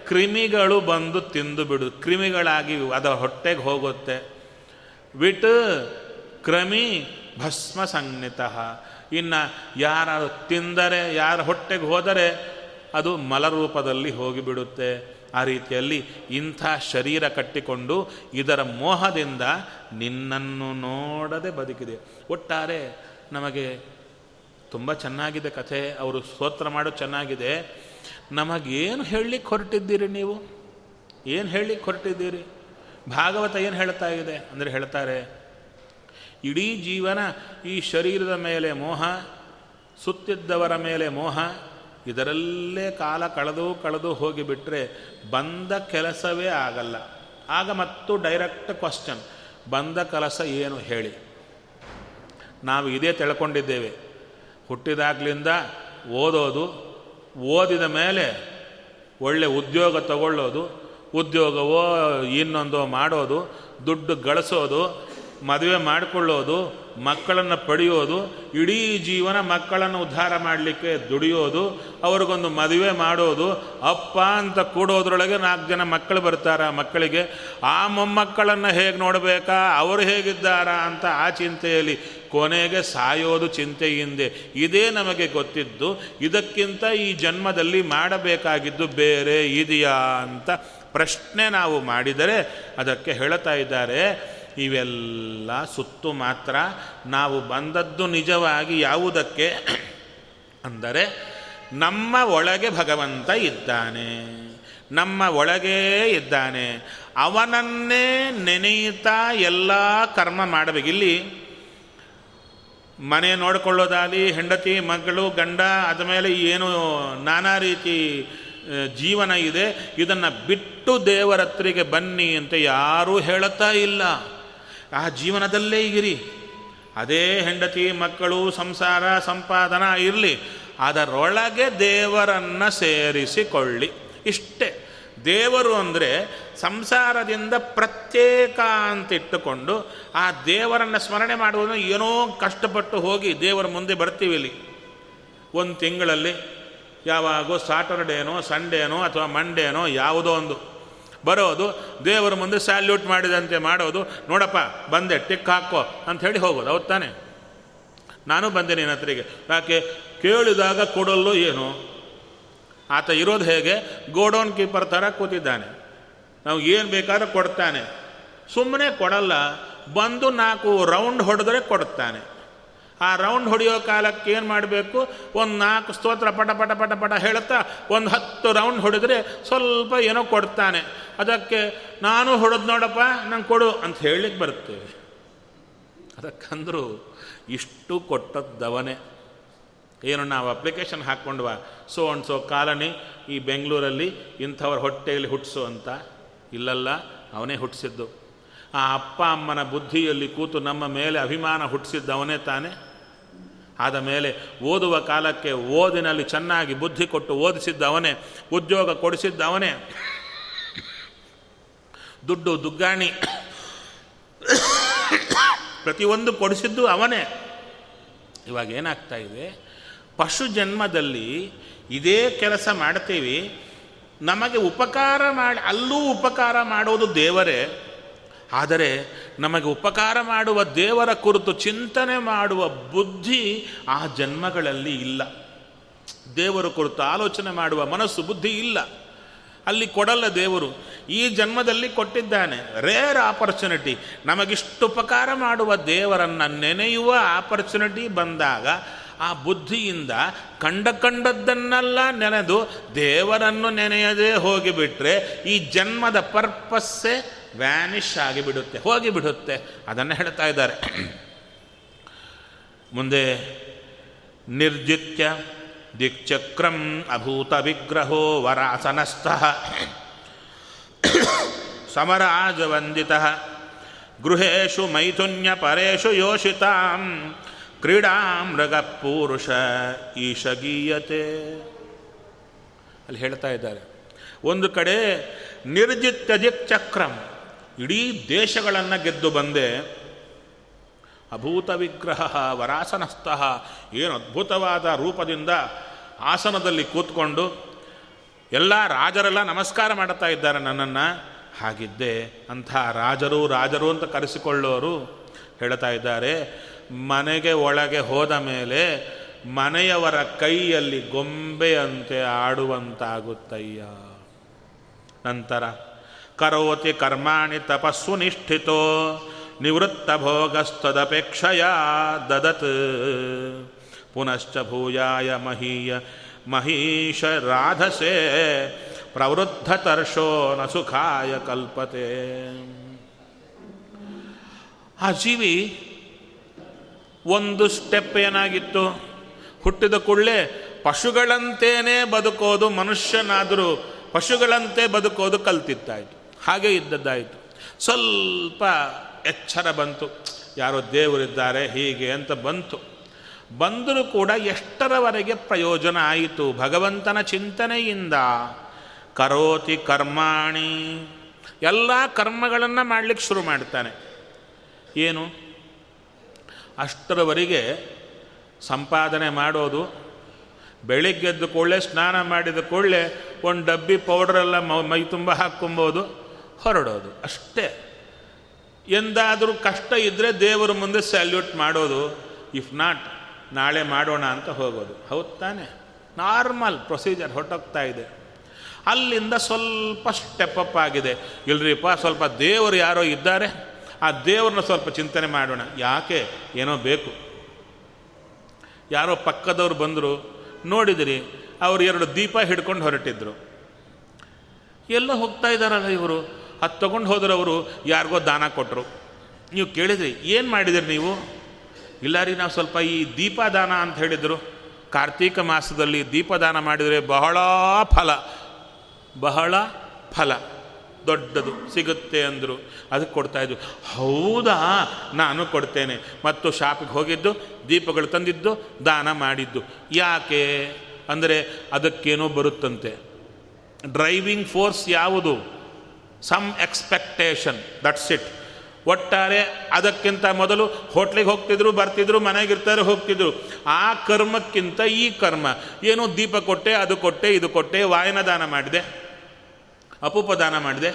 ಕ್ರಿಮಿಗಳು ಬಂದು ತಿಂದು ಬಿಡು, ಕ್ರಿಮಿಗಳಾಗಿ ಅದರ ಹೊಟ್ಟೆಗೆ ಹೋಗುತ್ತೆ. ವಿಟ್ ಕ್ರಮಿ ಭಸ್ಮ ಸಂಜ್ಞಿತಃ. ಇನ್ನು ಯಾರು ತಿಂದರೆ ಯಾರ ಹೊಟ್ಟೆಗೆ ಹೋದರೆ ಅದು ಮಲರೂಪದಲ್ಲಿ ಹೋಗಿಬಿಡುತ್ತೆ. ಆ ರೀತಿಯಲ್ಲಿ ಇಂಥ ಶರೀರ ಕಟ್ಟಿಕೊಂಡು ಇದರ ಮೋಹದಿಂದ ನಿನ್ನನ್ನು ನೋಡದೆ ಬದುಕಿದೆ. ಒಟ್ಟಾರೆ ನಮಗೆ ತುಂಬ ಚೆನ್ನಾಗಿದೆ ಕಥೆ, ಅವರು ಸ್ತೋತ್ರ ಮಾಡೋದು ಚೆನ್ನಾಗಿದೆ. ನಮಗೇನು ಹೇಳಲಿಕ್ಕೆ ಹೊರಟಿದ್ದೀರಿ ನೀವು? ಏನು ಹೇಳಲಿಕ್ಕೆ ಹೊರಟಿದ್ದೀರಿ? ಭಾಗವತ ಏನು ಹೇಳ್ತಾ ಇದೆ ಅಂದರೆ ಹೇಳ್ತಾರೆ, ಇಡೀ ಜೀವನ ಈ ಶರೀರದ ಮೇಲೆ ಮೋಹ, ಸುತ್ತಿದ್ದವರ ಮೇಲೆ ಮೋಹ, ಇದರಲ್ಲೇ ಕಾಲ ಕಳೆದು ಹೋಗಿಬಿಟ್ರೆ ಬಂದ ಕೆಲಸವೇ ಆಗಲ್ಲ. ಆಗ ಮತ್ತು ಡೈರೆಕ್ಟ್ ಕ್ವಶ್ಚನ್, ಬಂದ ಕೆಲಸ ಏನು ಹೇಳಿ? ನಾವು ಇದೇ ತಿಳ್ಕೊಂಡಿದ್ದೇವೆ ಹುಟ್ಟಿದಾಗಲಿಂದ. ಓದೋದು, ಓದಿದ ಮೇಲೆ ಒಳ್ಳೆ ಉದ್ಯೋಗ ತಗೊಳ್ಳೋದು, ಉದ್ಯೋಗವೋ ಇನ್ನೊಂದೋ ಮಾಡೋದು, ದುಡ್ಡು ಗಳಿಸೋದು, ಮದುವೆ ಮಾಡಿಕೊಳ್ಳೋದು, ಮಕ್ಕಳನ್ನು ಪಡೆಯೋದು, ಇಡೀ ಜೀವನ ಮಕ್ಕಳನ್ನು ಉದ್ಧಾರ ಮಾಡಲಿಕ್ಕೆ ದುಡಿಯೋದು, ಅವ್ರಿಗೊಂದು ಮದುವೆ ಮಾಡೋದು, ಅಪ್ಪ ಅಂತ ಕೂಡೋದ್ರೊಳಗೆ 4 ಜನ ಮಕ್ಕಳು ಬರ್ತಾರೆ. ಮಕ್ಕಳಿಗೆ ಆ ಮೊಮ್ಮಕ್ಕಳನ್ನು ಹೇಗೆ ನೋಡಬೇಕಾ, ಅವರು ಹೇಗಿದ್ದಾರಾ ಅಂತ ಆ ಚಿಂತೆಯಲ್ಲಿ ಕೊನೆಗೆ ಸಾಯೋದು ಚಿಂತೆಯಿಂದೆ. ಇದೇ ನಮಗೆ ಗೊತ್ತಿದ್ದು, ಇದಕ್ಕಿಂತ ಈ ಜನ್ಮದಲ್ಲಿ ಮಾಡಬೇಕಾಗಿದ್ದು ಬೇರೆ ಇದೆಯಾ ಅಂತ ಪ್ರಶ್ನೆ ನಾವು ಮಾಡಿದರೆ ಅದಕ್ಕೆ ಹೇಳ್ತಾ ಇದ್ದಾರೆ ಇವೆಲ್ಲ ಸುತ್ತು ಮಾತ್ರ. ನಾವು ಬಂದದ್ದು ನಿಜವಾಗಿ ಯಾವುದಕ್ಕೆ ಅಂದರೆ ನಮ್ಮ ಒಳಗೆ ಭಗವಂತ ಇದ್ದಾನೆ, ನಮ್ಮ ಒಳಗೇ ಇದ್ದಾನೆ. ಅವನನ್ನೇ ನೆನೆಯುತ್ತಾ ಎಲ್ಲ ಕರ್ಮ ಮಾಡಬೇಕು. ಇಲ್ಲಿ ಮನೆ ನೋಡಿಕೊಳ್ಳೋದಾಗಲಿ, ಹೆಂಡತಿ ಮಗಳು ಗಂಡ, ಅದ ಮೇಲೆ ಏನು ನಾನಾ ರೀತಿ ಜೀವನ ಇದೆ, ಇದನ್ನು ಬಿಟ್ಟು ದೇವರತ್ರಿಗೆ ಬನ್ನಿ ಅಂತ ಯಾರೂ ಹೇಳುತ್ತಾ ಇಲ್ಲ. ಆ ಜೀವನದಲ್ಲೇ ಇರಿ. ಅದೇ ಹೆಂಡತಿ ಮಕ್ಕಳು ಸಂಸಾರ ಸಂಪಾದನ ಇರಲಿ, ಅದರೊಳಗೆ ದೇವರನ್ನು ಸೇರಿಸಿಕೊಳ್ಳಿ. ಇಷ್ಟೇ ದೇವರು ಅಂದರೆ. ಸಂಸಾರದಿಂದ ಪ್ರತ್ಯೇಕ ಅಂತಿಟ್ಟುಕೊಂಡು ಆ ದೇವರನ್ನು ಸ್ಮರಣೆ ಮಾಡುವುದನ್ನು ಏನೋ ಕಷ್ಟಪಟ್ಟು ಹೋಗಿ ದೇವರ ಮುಂದೆ ಬರ್ತೀವಿ. ಇಲ್ಲಿ 1 ತಿಂಗಳಲ್ಲಿ ಯಾವಾಗೋ ಸ್ಯಾಟರ್ಡೇನೋ ಸಂಡೇನೋ ಅಥವಾ ಮಂಡೇನೋ ಯಾವುದೋ ಒಂದು ಬರೋದು, ದೇವರ ಮುಂದೆ ಸ್ಯಾಲ್ಯೂಟ್ ಮಾಡಿದಂತೆ ಮಾಡೋದು, ನೋಡಪ್ಪ ಬಂದೆ ಟಿಕ್ ಹಾಕೋ ಅಂಥೇಳಿ ಹೋಗೋದು. ಅವ್ರು ತಾನೆ ನಾನು ಬಂದೆ ನಿನ್ನ ಹತ್ರಿಗೆ, ಯಾಕೆ ಕೇಳಿದಾಗ ಕೊಡಲ್ಲೋ ಏನು? ಆತ ಇರೋದು ಹೇಗೆ? ಗೋಡೌನ್ ಕೀಪರ್ ಥರ ಕೂತಿದ್ದಾನೆ, ನಾವು ಏನು ಬೇಕಾದ್ರೆ ಕೊಡ್ತಾನೆ, ಸುಮ್ಮನೆ ಕೊಡಲ್ಲ. ಬಂದು 4 ರೌಂಡ್ ಹೊಡೆದ್ರೆ ಕೊಡ್ತಾನೆ. ಆ ರೌಂಡ್ ಹೊಡೆಯೋ ಕಾಲಕ್ಕೆ ಏನು ಮಾಡಬೇಕು? 1 4 ಸ್ತೋತ್ರ ಪಟ ಪಟ ಪಟ ಪಟ ಹೇಳ್ತಾ 1 10 ರೌಂಡ್ ಹೊಡೆದ್ರೆ ಸ್ವಲ್ಪ ಏನೋ ಕೊಡ್ತಾನೆ. ಅದಕ್ಕೆ ನಾನು ಹೊಡೆದು ನೋಡಪ್ಪ ನಂಗೆ ಕೊಡು ಅಂತ ಹೇಳಲಿಕ್ಕೆ ಬರ್ತೇವೆ. ಅದಕ್ಕಂದರೂ ಇಷ್ಟು ಕೊಟ್ಟದ್ದವನೇ. ಏನು ನಾವು ಅಪ್ಲಿಕೇಶನ್ ಹಾಕ್ಕೊಂಡ್ವಾ, ಸೋ ಅಂಡ್ ಸೋ ಕಾಲನಿ ಈ ಬೆಂಗಳೂರಲ್ಲಿ ಇಂಥವ್ರ ಹೊಟ್ಟೆಯಲ್ಲಿ ಹುಟ್ಟಿಸು ಅಂತ? ಇಲ್ಲಲ್ಲ, ಅವನೇ ಹುಟ್ಟಿಸಿದ್ದು. ಆ ಅಪ್ಪ ಅಮ್ಮನ ಬುದ್ಧಿಯಲ್ಲಿ ಕೂತು ನಮ್ಮ ಮೇಲೆ ಅಭಿಮಾನ ಹುಟ್ಟಿಸಿದ್ದವನೇ ತಾನೆ. ಆದ ಮೇಲೆ ಓದುವ ಕಾಲಕ್ಕೆ ಓದಿನಲ್ಲಿ ಚೆನ್ನಾಗಿ ಬುದ್ಧಿ ಕೊಟ್ಟು ಓದಿಸಿದ್ದವನೇ, ಉದ್ಯೋಗ ಕೊಡಿಸಿದ್ದವನೇ, ದುಡ್ಡು ದುಗ್ಗಾಣಿ ಪ್ರತಿಯೊಂದು ಕೊಡಿಸಿದ್ದು ಅವನೇ. ಇವಾಗ ಏನಾಗ್ತಾ ಇದೆ, ಪಶು ಜನ್ಮದಲ್ಲಿ ಇದೇ ಕೆಲಸ ಮಾಡ್ತೀವಿ. ನಮಗೆ ಉಪಕಾರ ಮಾಡಿ, ಅಲ್ಲೂ ಉಪಕಾರ ಮಾಡೋದು ದೇವರೇ. ಆದರೆ ನಮಗೆ ಉಪಕಾರ ಮಾಡುವ ದೇವರ ಕುರಿತು ಚಿಂತನೆ ಮಾಡುವ ಬುದ್ಧಿ ಆ ಜನ್ಮಗಳಲ್ಲಿ ಇಲ್ಲ. ದೇವರ ಕುರಿತು ಆಲೋಚನೆ ಮಾಡುವ ಮನಸ್ಸು ಬುದ್ಧಿ ಇಲ್ಲ. ಅಲ್ಲಿ ಕೊಡಲ್ಲ ದೇವರು. ಈ ಜನ್ಮದಲ್ಲಿ ಕೊಟ್ಟಿದ್ದಾನೆ. Rare opportunity. ನಮಗಿಷ್ಟು ಉಪಕಾರ ಮಾಡುವ ದೇವರನ್ನು ನೆನೆಯುವ ಆಪರ್ಚುನಿಟಿ ಬಂದಾಗ ಆ ಬುದ್ಧಿಯಿಂದ ಕಂಡದ್ದನ್ನೆಲ್ಲ ನೆನೆದು ದೇವರನ್ನು ನೆನೆಯದೇ ಹೋಗಿಬಿಟ್ರೆ ಈ ಜನ್ಮದ ಪರ್ಪಸ್ಸೇ ವ್ಯಾನಿಷ್ ಆಗಿಬಿಡುತ್ತೆ, ಹೋಗಿಬಿಡುತ್ತೆ. ಅದನ್ನು ಹೇಳ್ತಾ ಇದ್ದಾರೆ. ಮುಂದೆ ನಿರ್ಜಿತ್ಯ ದಿಕ್ಚಕ್ರಂ ಅಭೂತ ವಿಗ್ರಹೋ ವರಾಸನಸ್ಥಃ ಸಮರಾಜವಂದಿತಃ ಗೃಹೇಷು ಮೈಥುನ್ಯ ಪರೇಷು ಯೋಷಿತಾಂ ಕ್ರೀಡಾಂ ಮೃಗಪೂರುಷ ಈಶಗೀಯತೆ. ಅಲ್ಲಿ ಹೇಳ್ತಾ ಇದ್ದಾರೆ, ಒಂದು ಕಡೆ ನಿರ್ಜಿತ್ಯ ದಿಕ್ಚಕ್ರಂ, ಇಡೀ ದೇಶಗಳನ್ನು ಗೆದ್ದು ಬಂದೆ, ಅಭೂತ ವಿಗ್ರಹ ವರಾಸನಸ್ಥಃ, ಏನು ಅದ್ಭುತವಾದ ರೂಪದಿಂದ ಆಸನದಲ್ಲಿ ಕೂತ್ಕೊಂಡು ಎಲ್ಲ ರಾಜರೆಲ್ಲ ನಮಸ್ಕಾರ ಮಾಡ್ತಾ ಇದ್ದಾರೆ ನನ್ನನ್ನು, ಹಾಗಿದ್ದೆ ಅಂಥ ರಾಜರು ರಾಜರು ಅಂತ ಕರೆಸಿಕೊಳ್ಳೋರು ಹೇಳ್ತಾ ಇದ್ದಾರೆ, ಮನೆಗೆ ಒಳಗೆ ಹೋದ ಮೇಲೆ ಮನೆಯವರ ಕೈಯಲ್ಲಿ ಗೊಂಬೆಯಂತೆ ಆಡುವಂತಾಗುತ್ತಯ್ಯ. ನಂತರ ಕರೋತಿ ಕರ್ಮಾಣಿ ತಪಸ್ಸು ನಿಷ್ಠಿತೋ ನಿವೃತ್ತ ಭೋಗಸ್ತದಪೇಕ್ಷಯ ದದತ್ ಪುನಶ್ಚ ಭೂಯಾಯ ಮಹೀಯ ಮಹೀಶ ರಾಧಸೆ ಪ್ರವೃದ್ಧತರ್ಷೋ ನ ಸುಖಾಯ ಕಲ್ಪತೆ. ಆ ಜೀವಿ ಒಂದು ಸ್ಟೆಪ್ ಏನಾಗಿತ್ತು, ಹುಟ್ಟಿದ ಕೂಡಲೇ ಪಶುಗಳಂತೇನೇ ಬದುಕೋದು, ಮನುಷ್ಯನಾದರೂ ಪಶುಗಳಂತೆ ಬದುಕೋದು ಕಲ್ತಿತ್ತಾಯಿತು, ಹಾಗೆ ಇದ್ದದ್ದಾಯಿತು. ಸ್ವಲ್ಪ ಎಚ್ಚರ ಬಂತು, ಯಾರೋ ದೇವರಿದ್ದಾರೆ ಹೀಗೆ ಅಂತ ಬಂತು, ಬಂದರೂ ಕೂಡ ಎಷ್ಟರವರೆಗೆ ಪ್ರಯೋಜನ ಆಯಿತು? ಭಗವಂತನ ಚಿಂತನೆಯಿಂದ. ಕರೋತಿ ಕರ್ಮಾಣಿ, ಎಲ್ಲ ಕರ್ಮಗಳನ್ನು ಮಾಡಲಿಕ್ಕೆ ಶುರು ಮಾಡ್ತಾನೆ. ಏನು ಅಷ್ಟರವರೆಗೆ ಸಂಪಾದನೆ ಮಾಡೋದು, ಬೆಳಿಗ್ಗೆದ್ದ ಕೂಡಲೇ ಸ್ನಾನ ಮಾಡಿದ ಕೂಡಲೇ ಒಂದು ಡಬ್ಬಿ ಪೌಡ್ರೆಲ್ಲ ಮೈ ತುಂಬ ಹಾಕ್ಕೊಂಬೋದು, ಹೊರಡೋದು ಅಷ್ಟೇ. ಎಂದಾದರೂ ಕಷ್ಟ ಇದ್ದರೆ ದೇವರ ಮುಂದೆ ಸ್ಯಾಲ್ಯೂಟ್ ಮಾಡೋದು, ಇಫ್ ನಾಟ್ ನಾಳೆ ಮಾಡೋಣ ಅಂತ ಹೋಗೋದು. ಹೌದು ತಾನೆ, ನಾರ್ಮಲ್ ಪ್ರೊಸೀಜರ್ ಹೊರಟೋಗ್ತಾ ಇದೆ. ಅಲ್ಲಿಂದ ಸ್ವಲ್ಪ ಸ್ಟೆಪ್ಪಪ್ ಆಗಿದೆ. ಇಲ್ಲರಿಪ್ಪ, ಸ್ವಲ್ಪ ದೇವರು ಯಾರೋ ಇದ್ದಾರೆ, ಆ ದೇವ್ರನ್ನ ಸ್ವಲ್ಪ ಚಿಂತನೆ ಮಾಡೋಣ, ಯಾಕೆ ಏನೋ ಬೇಕು. ಯಾರೋ ಪಕ್ಕದವ್ರು ಬಂದರು, ನೋಡಿದಿರಿ ಅವರು ಎರಡು ದೀಪ ಹಿಡ್ಕೊಂಡು ಹೊರಟಿದ್ರು. ಎಲ್ಲೋ ಹೋಗ್ತಾ ಇದ್ದಾರಲ್ಲ ಇವರು, ಅದು ತೊಗೊಂಡು ಹೋದ್ರವರು ಯಾರಿಗೋ ದಾನ ಕೊಟ್ಟರು. ನೀವು ಕೇಳಿದ್ರಿ, ಏನು ಮಾಡಿದಿರಿ ನೀವು? ಇಲ್ಲ ರೀ, ನಾವು ಸ್ವಲ್ಪ ಈ ದೀಪದಾನ ಅಂತ ಹೇಳಿದರು, ಕಾರ್ತೀಕ ಮಾಸದಲ್ಲಿ ದೀಪದಾನ ಮಾಡಿದರೆ ಬಹಳ ಫಲ ದೊಡ್ಡದು ಸಿಗುತ್ತೆ ಅಂದರು, ಅದಕ್ಕೆ ಕೊಡ್ತಾಯಿದ್ರು. ಹೌದಾ, ನಾನು ಕೊಡ್ತೇನೆ. ಮತ್ತು ಶಾಪಿಗೆ ಹೋಗಿದ್ದು, ದೀಪಗಳು ತಂದಿದ್ದು, ದಾನ ಮಾಡಿದ್ದು. ಯಾಕೆ ಅಂದರೆ ಅದಕ್ಕೇನೋ ಬರುತ್ತಂತೆ. ಡ್ರೈವಿಂಗ್ ಫೋರ್ಸ್ ಯಾವುದು? Some expectation, that's it. ಒಟ್ಟಾರೆ ಅದಕ್ಕಿಂತ ಮೊದಲು ಹೋಟ್ಲಿಗೆ ಹೋಗ್ತಿದ್ರು, ಬರ್ತಿದ್ರು, ಮನೆಗಿರ್ತಾರೆ, ಹೋಗ್ತಿದ್ರು. ಆ ಕರ್ಮಕ್ಕಿಂತ ಈ ಕರ್ಮ ಏನೋ ದೀಪ ಕೊಟ್ಟೆ, ಅದು ಕೊಟ್ಟೆ, ಇದು ಕೊಟ್ಟೆ, ವಾಯನ ದಾನ ಮಾಡಿದೆ, ಅಪೂಪದಾನ ಮಾಡಿದೆ.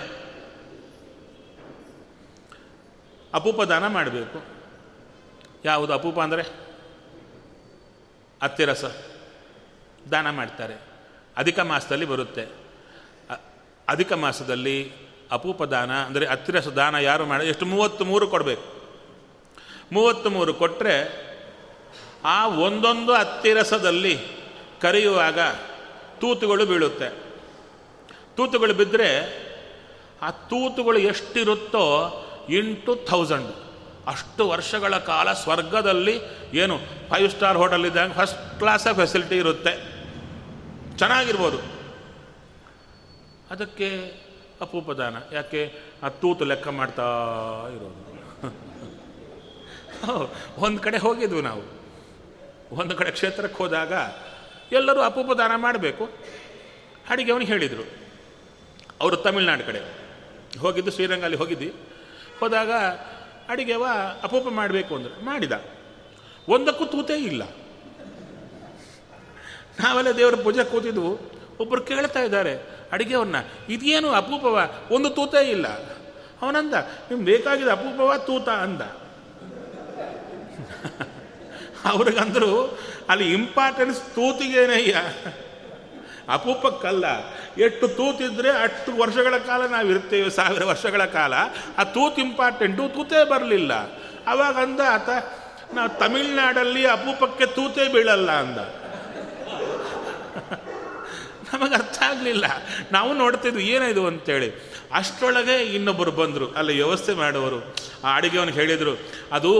ಅಪೂಪದಾನ ಮಾಡಬೇಕು. ಯಾವುದು ಅಪೂಪ ಅಂದರೆ ಅತ್ತಿರಸ ದಾನ ಮಾಡ್ತಾರೆ, ಅಧಿಕ ಮಾಸದಲ್ಲಿ ಬರುತ್ತೆ. ಅಧಿಕ ಮಾಸದಲ್ಲಿ ಅಪೂಪದಾನ ಅಂದರೆ ಅತ್ತಿರಸ ದಾನ ಯಾರು ಮಾಡಿ, ಎಷ್ಟು? 33 ಕೊಡಬೇಕು. 33 ಕೊಟ್ಟರೆ ಆ ಒಂದೊಂದು ಅತ್ತಿರಸದಲ್ಲಿ ಕರೆಯುವಾಗ ತೂತುಗಳು ಬೀಳುತ್ತೆ. ತೂತುಗಳು ಬಿದ್ದರೆ ಆ ತೂತುಗಳು ಎಷ್ಟಿರುತ್ತೋ 1000 ಅಷ್ಟು ವರ್ಷಗಳ ಕಾಲ ಸ್ವರ್ಗದಲ್ಲಿ, ಏನು 5 ಸ್ಟಾರ್ ಹೋಟೆಲ್ ಇದ್ದಂಗೆ ಫಸ್ಟ್ ಕ್ಲಾಸ್ ಆಫ್ ಫೆಸಿಲಿಟಿ ಇರುತ್ತೆ, ಚೆನ್ನಾಗಿರ್ಬೋದು. ಅದಕ್ಕೆ ಅಪೂಪದಾನ. ಯಾಕೆ? ಆ ತೂತು ಲೆಕ್ಕ ಮಾಡ್ತಾ ಇರೋದು. ಒಂದು ಕಡೆ ಹೋಗಿದ್ವಿ ನಾವು, ಒಂದು ಕಡೆ ಕ್ಷೇತ್ರಕ್ಕೆ ಹೋದಾಗ ಎಲ್ಲರೂ ಅಪೂಪದಾನ ಮಾಡಬೇಕು ಅಡಿಗೆವನು ಹೇಳಿದರು. ಅವರು ತಮಿಳ್ನಾಡು ಕಡೆ ಹೋಗಿದ್ದು, ಶ್ರೀರಂಗಲ್ಲಿ ಹೋಗಿದ್ವಿ. ಹೋದಾಗ ಅಡಿಗೆವ ಅಪೂಪ ಮಾಡಬೇಕು ಅಂದರೆ ಮಾಡಿದ, ಒಂದಕ್ಕೂ ತೂತೇ ಇಲ್ಲ. ನಾವೆಲ್ಲ ದೇವರ ಪೂಜೆ ಕೂತಿದ್ವು. ಒಬ್ಬರು ಕೇಳ್ತಾ ಇದ್ದಾರೆ ಅಡಿಗೆವ್ರನ್ನ, ಇದೇನು ಅಪೂಪವ, ಒಂದು ತೂತೇ ಇಲ್ಲ. ಅವನಂದ, ನಿಮ್ಗೆ ಬೇಕಾಗಿದ್ದ ಅಪೂಪವ ತೂತ ಅಂದ. ಅವ್ರಿಗಂದ್ರು ಅಲ್ಲಿ ಇಂಪಾರ್ಟೆನ್ಸ್ ತೂತಿಗೇನಯ್ಯ, ಅಪೂಪಕ್ಕಲ್ಲ. ಎಷ್ಟು ತೂತಿದ್ರೆ ಅಷ್ಟು ವರ್ಷಗಳ ಕಾಲ ನಾವು ಇರ್ತೇವೆ, 1000 ವರ್ಷಗಳ ಕಾಲ. ಆ ತೂತು ಇಂಪಾರ್ಟೆಂಟು, ತೂತೇ ಬರಲಿಲ್ಲ. ಅವಾಗ ಅಂದ ಆತ, ನಾವು ತಮಿಳ್ನಾಡಲ್ಲಿ ಅಪೂಪಕ್ಕೆ ತೂತೇ ಬೀಳಲ್ಲ ಅಂದ. ನಮಗೆ ಅರ್ಥ ಆಗಲಿಲ್ಲ, ನಾವು ನೋಡ್ತಿದ್ವಿ ಏನಿದು ಅಂತೇಳಿ. ಅಷ್ಟರೊಳಗೆ ಇನ್ನೊಬ್ಬರು ಬಂದರು, ಅಲ್ಲಿ ವ್ಯವಸ್ಥೆ ಮಾಡೋರು. ಆ ಅಡುಗೆ ಅವನಿಗೆ ಹೇಳಿದರು, ಅದು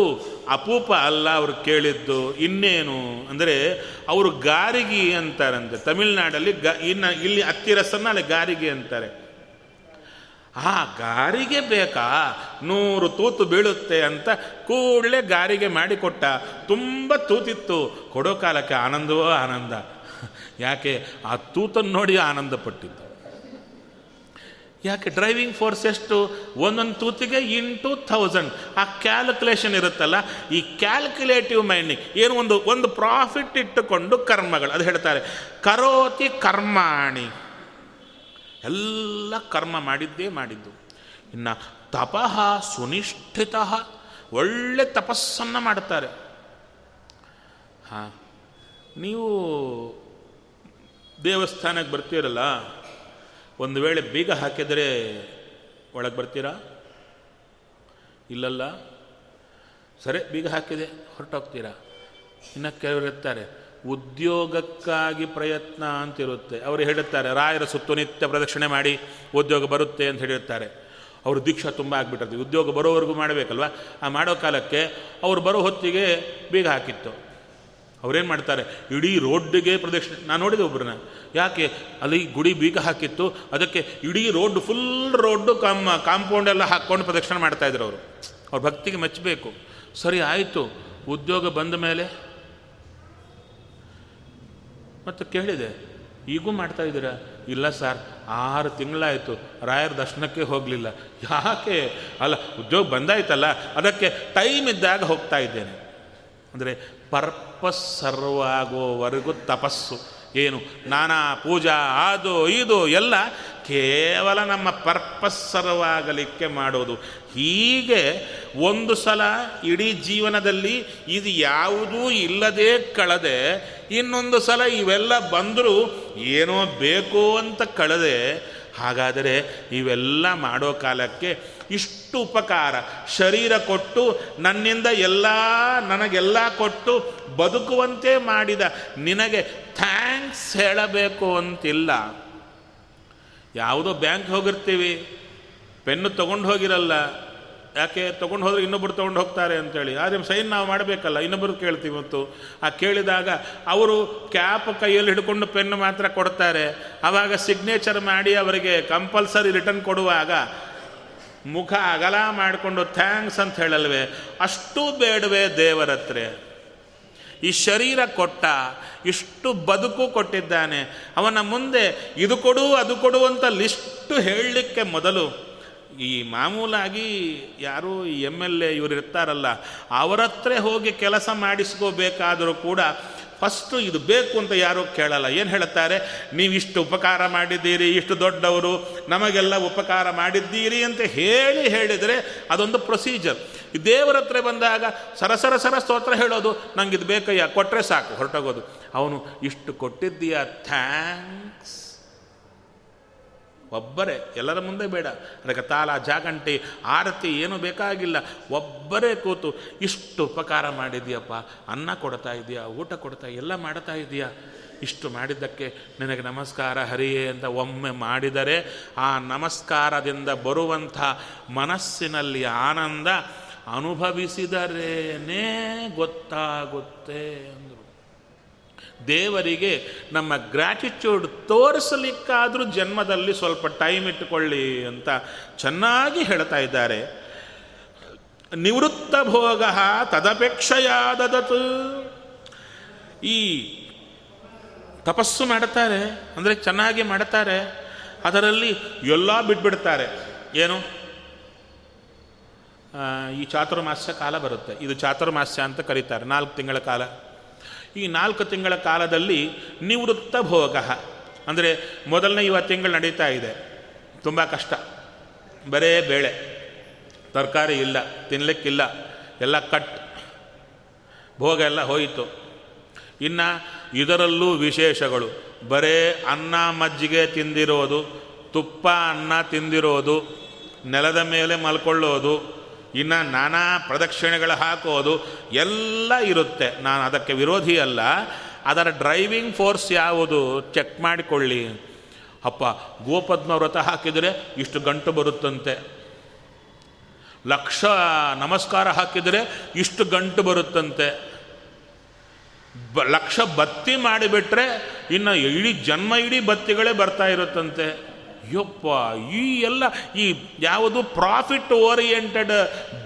ಅಪೂಪ ಅಲ್ಲ ಅವರು ಕೇಳಿದ್ದು, ಇನ್ನೇನು ಅಂದರೆ ಅವರು ಗಾರಿಗೆ ಅಂತಾರಂತೆ ತಮಿಳ್ನಾಡಲ್ಲಿ. ಇನ್ನು ಇಲ್ಲಿ ಅತ್ತಿರಸನ್ನ ಅಲ್ಲಿ ಗಾರಿಗೆ ಅಂತಾರೆ. ಆ ಗಾರಿಗೆ ಬೇಕಾ, 100 ತೂತು ಬೀಳುತ್ತೆ ಅಂತ ಕೂಡಲೇ ಗಾರಿಗೆ ಮಾಡಿಕೊಟ್ಟ. ತುಂಬ ತೂತಿತ್ತು, ಕೊಡೋ ಕಾಲಕ್ಕೆ ಆನಂದವೋ ಆನಂದ. ಯಾಕೆ ಆ ತೂತನ್ನು ನೋಡಿ ಆನಂದ ಪಟ್ಟಿದ್ದ. ಯಾಕೆ ಡ್ರೈವಿಂಗ್ ಫೋರ್ಸ್ ಎಷ್ಟು, ಒಂದೊಂದು ತೂತಿಗೆ 1000. ಆ ಕ್ಯಾಲ್ಕುಲೇಷನ್ ಇರುತ್ತಲ್ಲ, ಈ ಕ್ಯಾಲ್ಕುಲೇಟಿವ್ ಮೈಂಡಿಂಗ್ ಏನು, ಒಂದು ಪ್ರಾಫಿಟ್ ಇಟ್ಟುಕೊಂಡು ಕರ್ಮಗಳು. ಅದು ಹೇಳ್ತಾರೆ ಕರೋತಿ ಕರ್ಮಾಣಿ, ಎಲ್ಲ ಕರ್ಮ ಮಾಡಿದ್ದು. ಇನ್ನು ತಪಃ ಸುನಿಷ್ಠಿತ, ಒಳ್ಳೆ ತಪಸ್ಸನ್ನು ಮಾಡ್ತಾರೆ. ಹಾಂ, ನೀವು ದೇವಸ್ಥಾನಕ್ಕೆ ಬರ್ತೀರಲ್ಲ, ಒಂದು ವೇಳೆ ಬೀಗ ಹಾಕಿದರೆ ಒಳಗೆ ಬರ್ತೀರಾ? ಇಲ್ಲಲ್ಲ, ಸರಿ ಬೀಗ ಹಾಕಿದೆ ಹೊರಟೋಗ್ತೀರಾ. ಇನ್ನು ಕೆಲವರಿರ್ತಾರೆ ಉದ್ಯೋಗಕ್ಕಾಗಿ ಪ್ರಯತ್ನ ಅಂತಿರುತ್ತೆ, ಅವರು ಹೇಳುತ್ತಾರೆ ರಾಯರ ಸುತ್ತು ನಿತ್ಯ ಪ್ರದಕ್ಷಿಣೆ ಮಾಡಿ ಉದ್ಯೋಗ ಬರುತ್ತೆ ಅಂತ ಹೇಳಿರ್ತಾರೆ. ಅವರು ದೀಕ್ಷಾ ತುಂಬ ಆಗಿಬಿಟ್ಟಿರ್ತೀವಿ, ಉದ್ಯೋಗ ಬರೋವರೆಗೂ ಮಾಡಬೇಕಲ್ವ. ಆ ಮಾಡೋ ಕಾಲಕ್ಕೆ ಅವ್ರು ಬರೋ ಹೊತ್ತಿಗೆ ಬೀಗ ಹಾಕಿತ್ತು. ಅವ್ರೇನು ಮಾಡ್ತಾರೆ, ಇಡೀ ರೋಡ್ಗೆ ಪ್ರದಕ್ಷಿಣೆ. ನಾನು ನೋಡಿದೆ ಒಬ್ಬರನ್ನ, ಯಾಕೆ ಅಲ್ಲಿ ಗುಡಿ ಬೀಗ ಹಾಕಿತ್ತು, ಅದಕ್ಕೆ ಇಡೀ ರೋಡ್ ಫುಲ್ ರೋಡ್ಡು ಕಾಂಪೌಂಡೆಲ್ಲ ಹಾಕ್ಕೊಂಡು ಪ್ರದಕ್ಷಿಣೆ ಮಾಡ್ತಾಯಿದ್ರು. ಅವ್ರ ಭಕ್ತಿಗೆ ಮೆಚ್ಚಬೇಕು. ಸರಿ ಆಯಿತು, ಉದ್ಯೋಗ ಬಂದ ಮೇಲೆ ಮತ್ತು ಕೇಳಿದೆ, ಈಗೂ ಮಾಡ್ತಾಯಿದ್ದೀರಾ? ಇಲ್ಲ ಸರ್, 6 ತಿಂಗಳಾಯಿತು ರಾಯರ ದರ್ಶನಕ್ಕೆ ಹೋಗಲಿಲ್ಲ. ಯಾಕೆ? ಅಲ್ಲ, ಉದ್ಯೋಗ ಬಂದಾಯ್ತಲ್ಲ, ಅದಕ್ಕೆ ಟೈಮ್ ಇದ್ದಾಗ ಹೋಗ್ತಾ ಇದ್ದೇನೆ. ಅಂದರೆ ಪರ್ಪಸ್ ಸರ್ವ್ ಆಗೋವರೆಗೂ ತಪಸ್ಸು. ಏನು ನಾನಾ ಪೂಜಾ ಅದು ಇದು ಎಲ್ಲ ಕೇವಲ ನಮ್ಮ ಪರ್ಪಸ್ ಸರ್ವ್ ಆಗಲಿಕ್ಕೆ ಮಾಡೋದು. ಹೀಗೆ ಒಂದು ಸಲ ಇಡೀ ಜೀವನದಲ್ಲಿ ಇದು ಯಾವುದೂ ಇಲ್ಲದೆ ಕಳೆದೆ, ಇನ್ನೊಂದು ಸಲ ಇವೆಲ್ಲ ಬಂದರೂ ಏನೋ ಬೇಕು ಅಂತ ಕಳೆದೆ. ಹಾಗಾದರೆ ಇವೆಲ್ಲ ಮಾಡೋ ಕಾಲಕ್ಕೆ ಇಷ್ಟು ಉಪಕಾರ, ಶರೀರ ಕೊಟ್ಟು ನನ್ನಿಂದ ನನಗೆಲ್ಲ ಕೊಟ್ಟು ಬದುಕುವಂತೆ ಮಾಡಿದ ನಿನಗೆ ಥ್ಯಾಂಕ್ಸ್ ಹೇಳಬೇಕು ಅಂತಿಲ್ಲ. ಯಾವುದೋ ಬ್ಯಾಂಕ್ ಹೋಗಿರ್ತೀವಿ, ಪೆನ್ನು ತೊಗೊಂಡು ಹೋಗಿರಲ್ಲ. ಯಾಕೆ ತೊಗೊಂಡು ಹೋದರೆ ಇನ್ನೊಬ್ಬರು ತೊಗೊಂಡು ಹೋಗ್ತಾರೆ ಅಂತೇಳಿ. ಆದರೆ ಸೈನ್ ನಾವು ಮಾಡಬೇಕಲ್ಲ, ಇನ್ನೊಬ್ಬರು ಕೇಳ್ತೀವಿ. ಮತ್ತು ಆ ಕೇಳಿದಾಗ ಅವರು ಕ್ಯಾಪ್ ಕೈಯಲ್ಲಿ ಹಿಡ್ಕೊಂಡು ಪೆನ್ನು ಮಾತ್ರ ಕೊಡ್ತಾರೆ. ಆವಾಗ ಸಿಗ್ನೇಚರ್ ಮಾಡಿ ಅವರಿಗೆ ಕಂಪಲ್ಸರಿ ರಿಟರ್ನ್ ಕೊಡುವಾಗ ಮುಖ ಅಗಲ ಮಾಡಿಕೊಂಡು ಥ್ಯಾಂಕ್ಸ್ ಅಂತ ಹೇಳಲ್ವೇ? ಅಷ್ಟು ಬೇಡವೇ ದೇವರತ್ರೆ? ಈ ಶರೀರ ಕೊಟ್ಟ, ಇಷ್ಟು ಬದುಕು ಕೊಟ್ಟಿದ್ದಾನೆ, ಅವನ ಮುಂದೆ ಇದು ಕೊಡು ಅದು ಕೊಡು ಅಂತ ಲಿಸ್ಟು ಹೇಳಲಿಕ್ಕೆ ಮೊದಲು ಈ ಮಾಮೂಲಾಗಿ ಯಾರು MLA ಇವರು ಇರ್ತಾರಲ್ಲ, ಅವರತ್ರ ಹೋಗಿ ಕೆಲಸ ಮಾಡಿಸ್ಕೋಬೇಕಾದರೂ ಕೂಡ ಫಸ್ಟು ಇದು ಬೇಕು ಅಂತ ಯಾರೂ ಕೇಳಲ್ಲ. ಏನು ಹೇಳ್ತಾರೆ, ನೀವಿಷ್ಟು ಉಪಕಾರ ಮಾಡಿದ್ದೀರಿ, ಇಷ್ಟು ದೊಡ್ಡವರು, ನಮಗೆಲ್ಲ ಉಪಕಾರ ಮಾಡಿದ್ದೀರಿ ಅಂತ ಹೇಳಿದರೆ ಅದೊಂದು ಪ್ರೊಸೀಜರ್. ದೇವರ ಹತ್ರ ಬಂದಾಗ ಸರಸರ ಸ್ತೋತ್ರ ಹೇಳೋದು, ನಂಗೆ ಇದು ಬೇಕಯ್ಯ ಕೊಟ್ಟರೆ ಸಾಕು, ಹೊರಟೋಗೋದು. ಅವನು ಇಷ್ಟು ಕೊಟ್ಟಿದ್ದೀಯ, ಥ್ಯಾಂಕ್ಸ್. ಒಬ್ಬರೇ, ಎಲ್ಲರ ಮುಂದೆ ಬೇಡ. ಅದಕ್ಕೆ ತಾಲ ಜಾಗಂಟಿ ಆರತಿ ಏನೂ ಬೇಕಾಗಿಲ್ಲ, ಒಬ್ಬರೇ ಕೂತು ಇಷ್ಟು ಉಪಕಾರ ಮಾಡಿದೀಯಪ್ಪ, ಅನ್ನ ಕೊಡ್ತಾ ಇದೆಯಾ, ಊಟ ಕೊಡ್ತಾ, ಎಲ್ಲ ಮಾಡ್ತಾ ಇದೆಯಾ, ಇಷ್ಟು ಮಾಡಿದ್ದಕ್ಕೆ ನಿನಗೆ ನಮಸ್ಕಾರ ಹರಿಯೇ ಅಂತ ಒಮ್ಮೆ ಮಾಡಿದರೆ ಆ ನಮಸ್ಕಾರದಿಂದ ಬರುವಂಥ ಮನಸ್ಸಿನಲ್ಲಿ ಆನಂದ ಅನುಭವಿಸಿದರೇನೇ ಗೊತ್ತಾಗುತ್ತೆ ಅಂದರು. ದೇವರಿಗೆ ನಮ್ಮ ಗ್ರ್ಯಾಟಿಟ್ಯೂಡ್ ತೋರಿಸಲಿಕ್ಕಾದರೂ ಜನ್ಮದಲ್ಲಿ ಸ್ವಲ್ಪ ಟೈಮ್ ಇಟ್ಟುಕೊಳ್ಳಿ ಅಂತ ಚೆನ್ನಾಗಿ ಹೇಳ್ತಾ ಇದ್ದಾರೆ. ನಿವೃತ್ತ ಭೋಗ ತದಪೇಕ್ಷೆಯಾದದತು. ಈ ತಪಸ್ಸು ಮಾಡ್ತಾರೆ ಅಂದರೆ ಚೆನ್ನಾಗಿ ಮಾಡ್ತಾರೆ, ಅದರಲ್ಲಿ ಎಲ್ಲ ಬಿಟ್ಬಿಡ್ತಾರೆ. ಏನು ಈ ಚಾತುರ್ಮಾಸ್ಯ ಕಾಲ ಬರುತ್ತೆ, ಇದು ಚಾತುರ್ಮಾಸ್ಯ ಅಂತ ಕರೀತಾರೆ, 4 ತಿಂಗಳ ಕಾಲ. ಈ 4 ತಿಂಗಳ ಕಾಲದಲ್ಲಿ ನಿವೃತ್ತ ಭೋಗ ಅಂದರೆ ಮೊದಲನೇ ಇವ ತಿಂಗಳು ನಡೀತಾ ಇದೆ, ತುಂಬ ಕಷ್ಟ. ಬರೇ ಬೇಳೆ, ತರಕಾರಿ ಇಲ್ಲ, ತಿನ್ನಲಿಕ್ಕಿಲ್ಲ, ಎಲ್ಲ ಕಟ್, ಭೋಗ ಎಲ್ಲ ಹೋಯಿತು. ಇನ್ನು ಇದರಲ್ಲೂ ವಿಶೇಷಗಳು, ಬರೇ ಅನ್ನ ಮಜ್ಜಿಗೆ ತಿಂದಿರೋದು, ತುಪ್ಪ ಅನ್ನ ತಿಂದಿರೋದು, ನೆಲದ ಮೇಲೆ ಮಲ್ಕೊಳ್ಳೋದು, ಇನ್ನು ನಾನಾ ಪ್ರದಕ್ಷಿಣೆಗಳು ಹಾಕೋದು ಎಲ್ಲ ಇರುತ್ತೆ. ನಾನು ಅದಕ್ಕೆ ವಿರೋಧಿ ಅಲ್ಲ, ಅದರ ಡ್ರೈವಿಂಗ್ ಫೋರ್ಸ್ ಯಾವುದು ಚೆಕ್ ಮಾಡಿಕೊಳ್ಳಿ. ಅಪ್ಪ ಗೋಪದ್ಮ ವ್ರತ ಹಾಕಿದರೆ ಇಷ್ಟು ಗಂಟು ಬರುತ್ತಂತೆ, ಲಕ್ಷ ನಮಸ್ಕಾರ ಹಾಕಿದರೆ ಇಷ್ಟು ಗಂಟು ಬರುತ್ತಂತೆ, ಲಕ್ಷ ಬತ್ತಿ ಮಾಡಿಬಿಟ್ರೆ ಇನ್ನು ಇಡೀ ಜನ್ಮ ಇಡೀ ಬತ್ತಿಗಳೇ ಬರ್ತಾ ಇರುತ್ತಂತೆ. ಯಪ್ಪ, ಈ ಎಲ್ಲ ಈ ಯಾವುದು ಪ್ರಾಫಿಟ್ ಓರಿಯೆಂಟೆಡ್